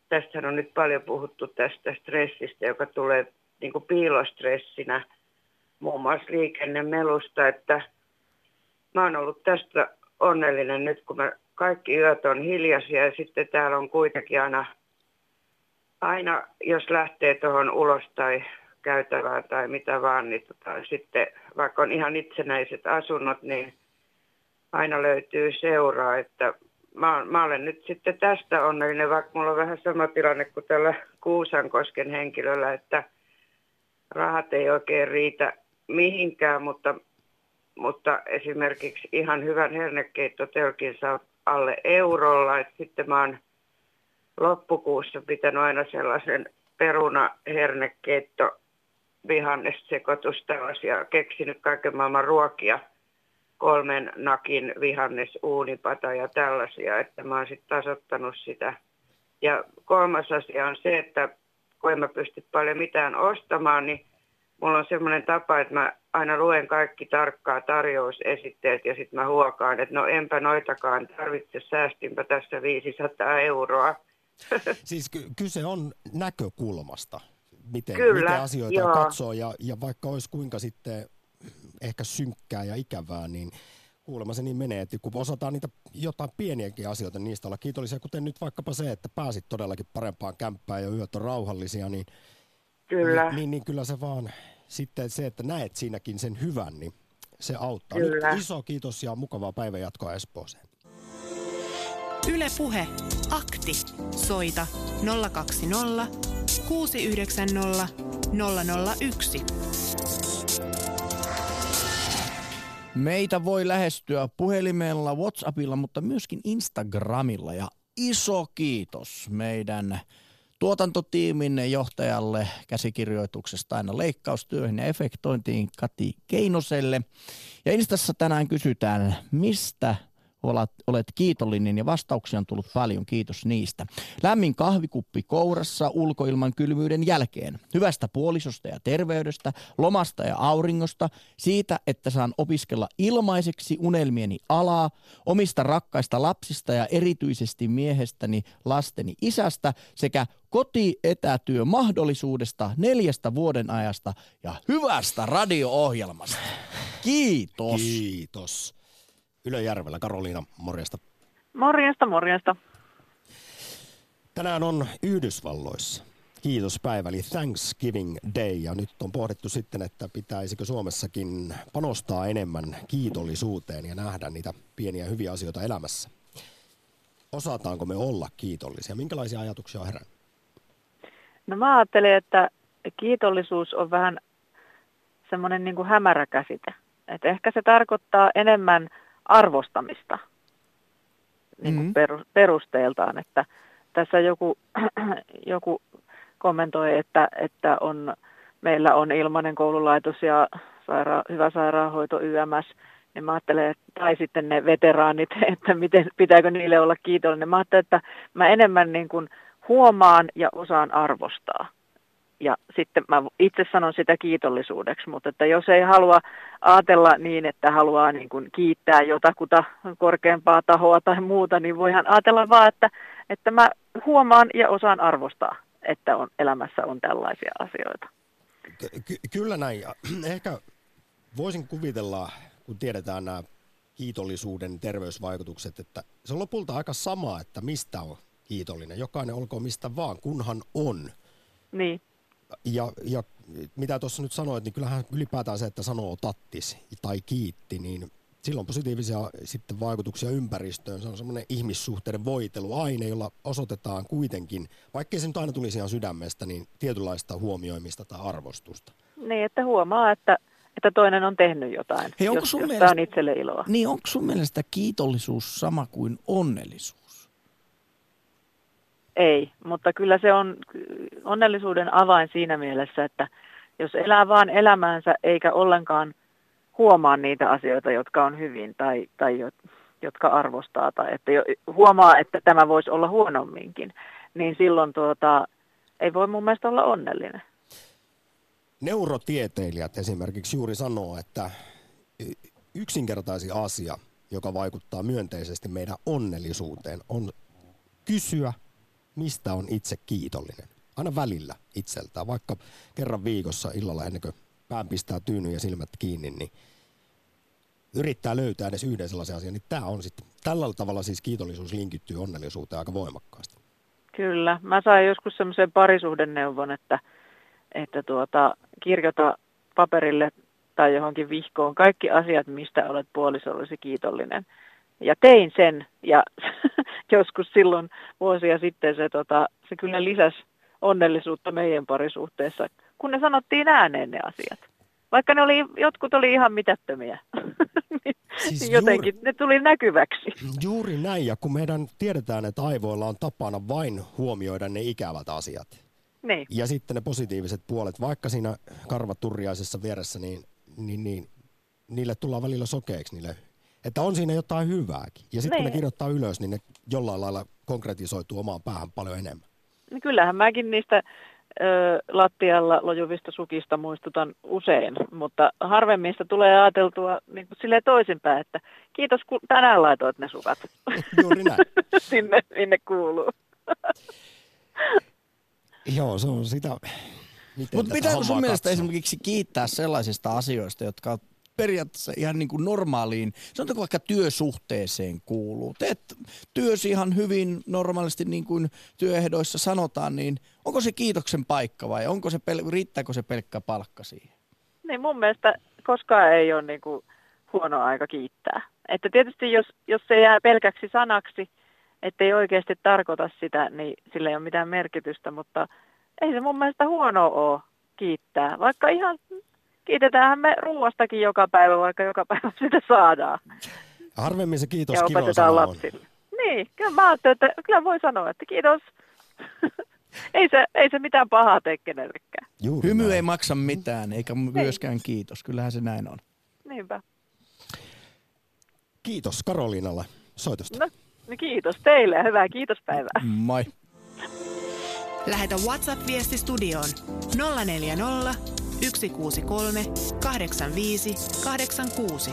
tästähän on nyt paljon puhuttu tästä stressistä, joka tulee niin kuin piilostressinä. Muun muassa liikennemelusta, että mä oon ollut tästä onnellinen nyt, kun mä kaikki yöt on hiljaisia ja sitten täällä on kuitenkin aina jos lähtee tuohon ulos tai käytävään tai mitä vaan, niin sitten vaikka on ihan itsenäiset asunnot, niin aina löytyy seuraa, että mä olen nyt sitten tästä onnellinen, vaikka mulla on vähän sama tilanne kuin tällä Kuusankosken henkilöllä, että rahat ei oikein riitä mihinkään, mutta esimerkiksi ihan hyvän hernekeittotelkin saa alle eurolla, että sitten mä oon loppukuussa pitänyt aina sellaisen perunahernekeitto vihannessekoitusta ja keksinyt kaiken maailman ruokia, 3 nakin vihannesuunipata ja tällaisia, että mä oon sitten tasoittanut sitä. Ja 3. asia on se, että kun en mä pysty paljon mitään ostamaan, niin mulla on semmoinen tapa, että mä aina luen kaikki tarkkaa tarjousesitteet ja sitten mä huokaan, että no enpä noitakaan tarvitse, säästinpä tässä 500 €. Siis kyse on näkökulmasta, miten asioita joo. katsoo ja vaikka olisi kuinka sitten ehkä synkkää ja ikävää, niin kuulemma se niin menee, että kun osataan niitä jotain pieniäkin asioita, niin niistä olla kiitollisia, kuten nyt vaikkapa se, että pääsit todellakin parempaan kämppään ja yöt on rauhallisia, niin kyllä, niin kyllä se vaan sitten se, että näet siinäkin sen hyvän, niin se auttaa. Nyt iso kiitos ja mukavaa päivänjatkoa Espooseen. Yle Puhe. Akti. Soita 020 690 001. Meitä voi lähestyä puhelimella, WhatsAppilla, mutta myöskin Instagramilla. Ja iso kiitos meidän tuotantotiimin johtajalle käsikirjoituksesta aina leikkaustyöhön ja efektointiin Kati Keinoselle. Ja Instassa tänään kysytään, mistä olet kiitollinen, ja vastauksia on tullut paljon. Kiitos niistä. Lämmin kahvikuppi kourassa ulkoilman kylmyyden jälkeen. Hyvästä puolisosta ja terveydestä, lomasta ja auringosta, siitä, että saan opiskella ilmaiseksi unelmieni alaa, omista rakkaista lapsista ja erityisesti miehestäni lasteni isästä sekä kotietätyömahdollisuudesta 4 vuodenajasta ja hyvästä radio-ohjelmasta. Kiitos. Kiitos. Ylöjärvellä. Karoliina, morjesta. Morjesta, morjesta. Tänään on Yhdysvalloissa kiitospäivä, eli Thanksgiving Day, ja nyt on pohdittu sitten, että pitäisikö Suomessakin panostaa enemmän kiitollisuuteen ja nähdä niitä pieniä hyviä asioita elämässä. Osataanko me olla kiitollisia? Minkälaisia ajatuksia on herännyt? No mä ajattelen, että kiitollisuus on vähän semmoinen niin kuin hämärä käsite. Et ehkä se tarkoittaa enemmän arvostamista niin kuin perusteeltaan, että tässä joku kommentoi, että meillä on ilmainen koululaitos ja hyvä sairaanhoito YMS, niin mä ajattelen, tai sitten ne veteraanit, että pitääkö niille olla kiitollinen. Mä ajattelen, että mä enemmän niin kuin huomaan ja osaan arvostaa. Ja sitten mä itse sanon sitä kiitollisuudeksi, mutta että jos ei halua ajatella niin, että haluaa niin kuin kiittää jotakuta korkeampaa tahoa tai muuta, niin voihan ajatella vaan, että mä huomaan ja osaan arvostaa, että elämässä on tällaisia asioita. Kyllä näin. Ehkä voisin kuvitella, kun tiedetään nämä kiitollisuuden terveysvaikutukset, että se on lopulta aika sama, että mistä on kiitollinen. Jokainen olkoon mistä vaan, kunhan on. Niin. Ja mitä tuossa nyt sanoit, niin kyllähän ylipäätään se, että sanoo tattis tai kiitti, niin sillä on positiivisia sitten vaikutuksia ympäristöön. Se on semmoinen ihmissuhteiden voiteluaine, jolla osoitetaan kuitenkin, vaikkei se nyt aina tulisi ihan sydämestä, niin tietynlaista huomioimista tai arvostusta. Niin, että huomaa, että toinen on tehnyt jotain, josta on itselle iloa. Niin, onko sun mielestä kiitollisuus sama kuin onnellisuus? Ei, mutta kyllä se on onnellisuuden avain siinä mielessä, että jos elää vaan elämäänsä eikä ollenkaan huomaa niitä asioita, jotka on hyvin tai jotka arvostaa tai että huomaa, että tämä voisi olla huonomminkin, niin silloin ei voi mun mielestä olla onnellinen. Neurotieteilijät esimerkiksi juuri sanoo, että yksinkertaisin asia, joka vaikuttaa myönteisesti meidän onnellisuuteen, on kysyä, mistä on itse kiitollinen. Aina välillä itseltään, vaikka kerran viikossa illalla ennen kuin pään pistää tyyny ja silmät kiinni, niin yrittää löytää edes yhden sellaisen asian. Niin tämä on sitten, tällä tavalla siis kiitollisuus linkittyy onnellisuuteen aika voimakkaasti. Kyllä. Mä sain joskus semmoisen parisuhdeneuvon, että kirjoita paperille tai johonkin vihkoon kaikki asiat, mistä olet puolisollesi kiitollinen. Ja tein sen, ja joskus silloin vuosia sitten se kyllä lisäsi onnellisuutta meidän parisuhteessa, kun ne sanottiin ääneen ne asiat. Vaikka ne oli, jotkut oli ihan mitättömiä, siis jotenkin ne tuli näkyväksi. Juuri näin, ja kun meidän tiedetään, että aivoilla on tapana vain huomioida ne ikävät asiat. Niin. Ja sitten ne positiiviset puolet, vaikka siinä karvaturjaisessa vieressä, niin niille tullaan välillä sokeiksi. Niille, että on siinä jotain hyvääkin. Ja sitten kun ne kirjoittaa ylös, niin ne jollain lailla konkretisoituu omaan päähän paljon enemmän. No kyllähän mäkin niistä lattialla lojuvista sukista muistutan usein, mutta harvemmin sitä tulee ajateltua niin kuin silleen toisinpäin, että kiitos kun tänään laitoit ne sukat. Juuri näin. Sinne kuuluu. Joo, se on sitä. Mutta pitääkö sun mielestä esimerkiksi kiittää sellaisista asioista, jotka on periaatteessa ihan niin kuin normaaliin, sanotaanko vaikka työsuhteeseen kuuluu? Teet työsi ihan hyvin normaalisti niin kuin työehdoissa sanotaan, niin onko se kiitoksen paikka vai onko se riittääkö se pelkkä palkka siihen? Niin mun mielestä koskaan ei ole niin kuin huono aika kiittää. Että tietysti jos se jää pelkäksi sanaksi, ettei oikeasti tarkoita sitä, niin sillä ei ole mitään merkitystä, mutta ei se mun mielestä huonoa ole kiittää, vaikka ihan kiitetäänhän me ruoastakin joka päivä, vaikka joka päivä sitä saadaan. Harvemmin se kiitos kilosana on. Ja opetetaan lapsille. Niin, kyllä mä ajattelin, että kyllä voi sanoa, että kiitos. ei se mitään pahaa tee kenellekään. Hymy ei maksa mitään, eikä myöskään kiitos. Kyllähän se näin on. Niinpä. Kiitos Karoliinalle soitosta. No kiitos teille ja hyvää kiitospäivää. Moi. Lähetä WhatsApp-viesti studioon 040 163 85 86.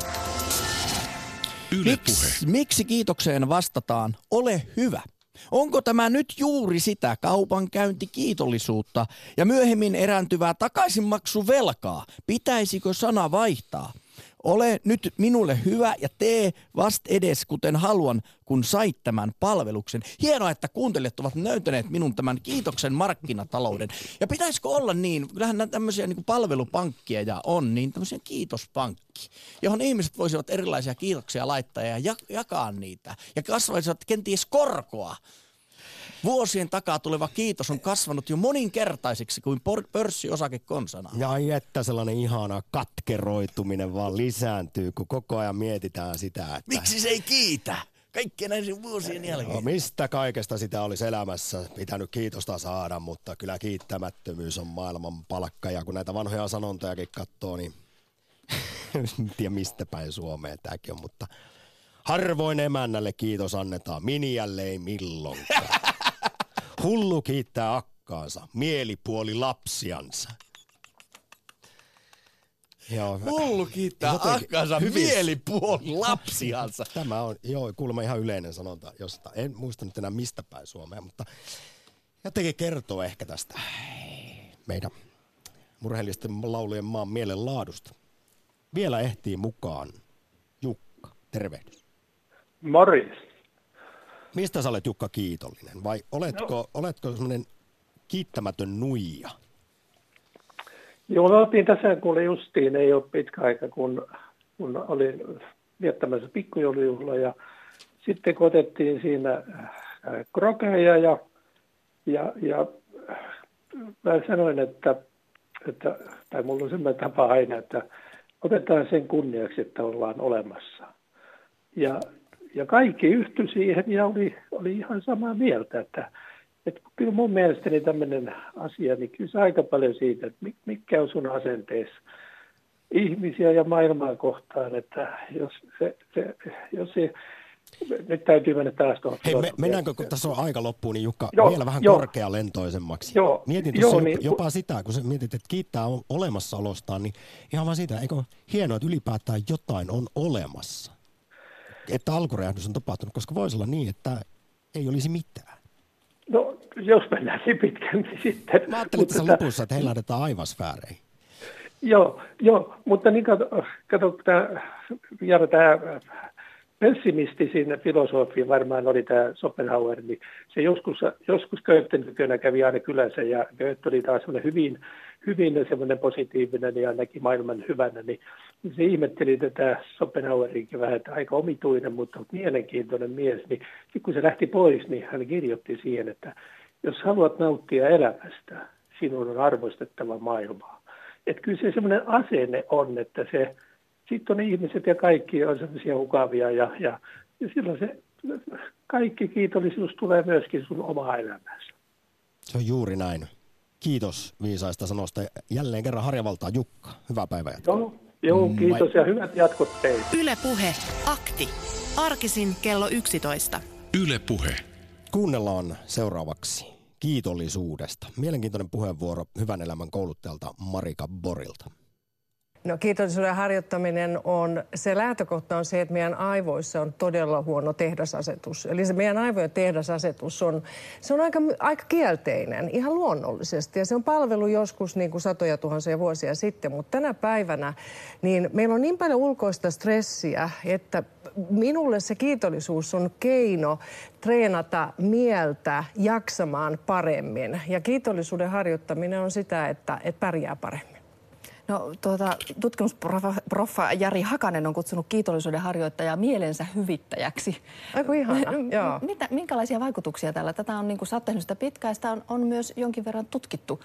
Yle Puhe. Miksi kiitokseen vastataan? Ole hyvä. Onko tämä nyt juuri sitä kaupankäyntikiitollisuutta ja myöhemmin erääntyvää takaisinmaksuvelkaa? Pitäisikö sana vaihtaa? Ole nyt minulle hyvä ja tee vast edes kuten haluan, kun sait tämän palveluksen. Hienoa, että kuuntelijat ovat löytäneet minun tämän kiitoksen markkinatalouden. Ja pitäisikö olla niin, kyllähän nämä tämmöisiä niin kuin palvelupankkia ja on, niin tämmöisiä kiitospankki, johon ihmiset voisivat erilaisia kiitoksia laittaa ja jakaa niitä. Ja kasvaisivat kenties korkoa. Vuosien takaa tuleva kiitos on kasvanut jo moninkertaisiksi kuin pörssiosake konsana. Ja että sellainen ihana katkeroituminen vaan lisääntyy, kun koko ajan mietitään sitä, että miksi se ei kiitä? Kaikkien näiden vuosien jälkeen. No, mistä kaikesta sitä olisi elämässä pitänyt kiitosta saada, mutta kyllä kiittämättömyys on maailman palkka. Ja kun näitä vanhoja sanontojakin katsoo, niin en tiedä mistä päin Suomeen tämäkin on, mutta harvoin emännälle kiitos annetaan, miniälle ei milloinkaan. Hullu kiittää akkaansa, mielipuoli lapsiansa. Joo. Hullu kiittää akkaansa, mielipuoli lapsiansa. Tämä on kuulemma ihan yleinen sanonta jostain. En muista nyt enää mistä päin Suomea, mutta jotenkin kertoo ehkä tästä meidän murheellisten laulujen maan mielenlaadusta. Vielä ehtii mukaan. Jukka, tervehdys. Morjens. Mistä sä olet, Jukka, kiitollinen? Vai oletko semmoinen kiittämätön nuija? Joo, me oltiin tässä, kun justiin ei ole pitkä aika, kun olin viettämässä pikkujoulujuhlaa. Ja sitten kun otettiin siinä krokeja ja mä sanoin, tai mulla on semmoinen tapa aina, että otetaan sen kunniaksi, että ollaan olemassa. Ja kaikki yhtyi siihen ja oli ihan samaa mieltä, että kyllä mun mielestäni tämmöinen asia, niin kyllä se aika paljon siitä, että mikä on sun asenteessa ihmisiä ja maailmaa kohtaan, että jos se nyt täytyy mennä taas tuohon. Hei, mennäänkö, kun tässä on aika loppuun, niin Jukka, vielä vähän korkealentoisemmaksi. Joo, mietin tuossa jopa sitä, kun sä mietit, että kiittää olemassaolostaan, niin ihan vaan siitä, eikö hienoa, että ylipäätään jotain on olemassa? Että alkuräjähdys on tapahtunut, koska voisi olla niin, että ei olisi mitään. No, jos mennään niin pitkään, niin sitten. Mä ajattelin tässä lopussa, että heillä lähdetään aivasfääreihin. Joo, mutta niin kato tämä pessimistisin filosofi varmaan oli tämä Schopenhauer, niin se joskus Goethen tykönä kävi aina kylänsä, ja Goethe oli taas semmoinen hyvin hyvin semmoinen positiivinen ja ainakin maailman hyvänä, niin se ihmetteli tätä Schopenhauerinkin vähän, että aika omituinen, mutta mielenkiintoinen mies, niin sitten kun se lähti pois, niin hän kirjoitti siihen, että jos haluat nauttia elämästä, sinun on arvostettava maailmaa. Että kyllä se semmoinen asenne on, että se, sitten on ihmiset ja kaikki on semmoisia mukavia ja silloin se kaikki kiitollisuus tulee myöskin sun omaa elämäänsä. Se on juuri näin. Kiitos viisaista sanoista. Jälleen kerran Harjavaltaa Jukka. Hyvää päivää jatkoa. Joo, kiitos ja hyvät jatkot teille. Yle Puhe. Akti. Arkisin kello 11. Yle Puhe. Kuunnellaan seuraavaksi kiitollisuudesta. Mielenkiintoinen puheenvuoro hyvän elämän kouluttajalta Marika Borilta. No, kiitollisuuden harjoittaminen on, se lähtökohta on se, että meidän aivoissa on todella huono tehdasasetus. Eli se meidän aivojen tehdasasetus on aika kielteinen, ihan luonnollisesti. Ja se on palvelu joskus niin kuin satoja tuhansia vuosia sitten, mutta tänä päivänä niin meillä on niin paljon ulkoista stressiä, että minulle se kiitollisuus on keino treenata mieltä jaksamaan paremmin. Ja kiitollisuuden harjoittaminen on sitä, että pärjää paremmin. No, tutkimusproffa Jari Hakanen on kutsunut kiitollisuuden harjoittajaa mielensä hyvittäjäksi. Aiku ihana, joo. Minkälaisia vaikutuksia tällä? Tätä on niin kuin sä oot tehnyt sitä pitkään, sitä on myös jonkin verran tutkittu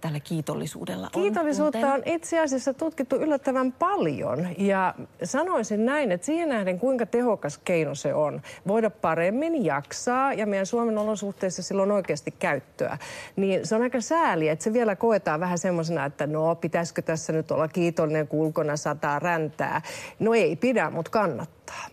tällä kiitollisuudella. Kiitollisuutta on itse asiassa tutkittu yllättävän paljon ja sanoisin näin, että siihen nähden kuinka tehokas keino se on voida paremmin jaksaa ja meidän Suomen olosuhteissa sillä on oikeasti käyttöä. Niin se on aika sääli, että se vielä koetaan vähän semmoisena, että no pitäisikö tässä nyt olla kiitollinen, kun ulkona sataa räntää. No ei pidä, mutta kannattaa.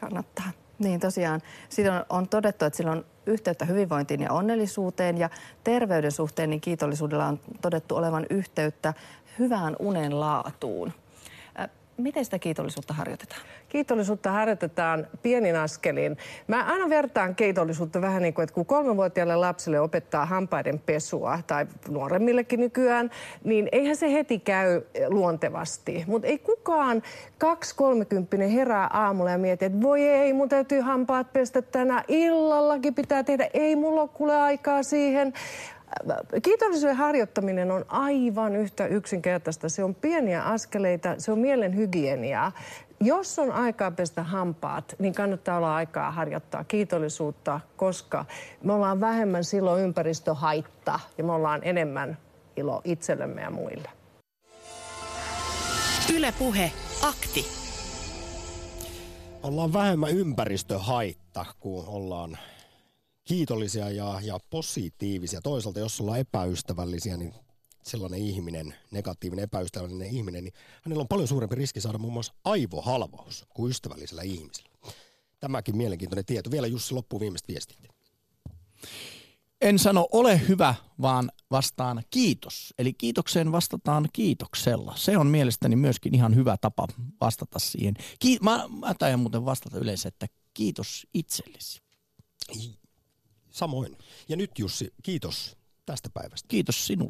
Kannattaa. Niin tosiaan. Siitä on todettu, että sillä on yhteyttä hyvinvointiin ja onnellisuuteen ja terveyden suhteen, niin kiitollisuudella on todettu olevan yhteyttä hyvään unen laatuun. Miten sitä kiitollisuutta harjoitetaan? Kiitollisuutta harjoitetaan pienin askelin. Mä aina vertaan kiitollisuutta vähän niin kuin, että kun 3-vuotiaalle lapselle opettaa hampaiden pesua tai nuoremmillekin nykyään, niin eihän se heti käy luontevasti. Mutta ei kukaan 2-30 herää aamulla ja mieti, että voi ei, mun täytyy hampaat pestä tänä illallakin, pitää tehdä, ei mulla ole kuule aikaa siihen. Kiitollisuuden harjoittaminen on aivan yhtä yksinkertaista. Se on pieniä askeleita, se on mielen hygieniaa. Jos on aikaa pestä hampaat, niin kannattaa olla aikaa harjoittaa kiitollisuutta, koska me ollaan vähemmän silloin ympäristöhaitta ja me ollaan enemmän ilo itsellemme ja muille. Yle Puhe. Akti. Ollaan vähemmän ympäristöhaitta, kun ollaan kiitollisia ja positiivisia. Toisaalta, jos ollaan epäystävällisiä, niin sellainen ihminen, negatiivinen, epäystävällinen ihminen, niin hänellä on paljon suurempi riski saada muun muassa aivohalvaus kuin ystävällisellä ihmisellä. Tämäkin mielenkiintoinen tieto. Vielä Jussi, loppuun viimeiset viestit. En sano ole hyvä, vaan vastaan kiitos. Eli kiitokseen vastataan kiitoksella. Se on mielestäni myöskin ihan hyvä tapa vastata siihen. Mä taidan muuten vastata yleensä, että kiitos itsellesi. Samoin. Ja nyt Jussi, kiitos tästä päivästä. Kiitos sinulle.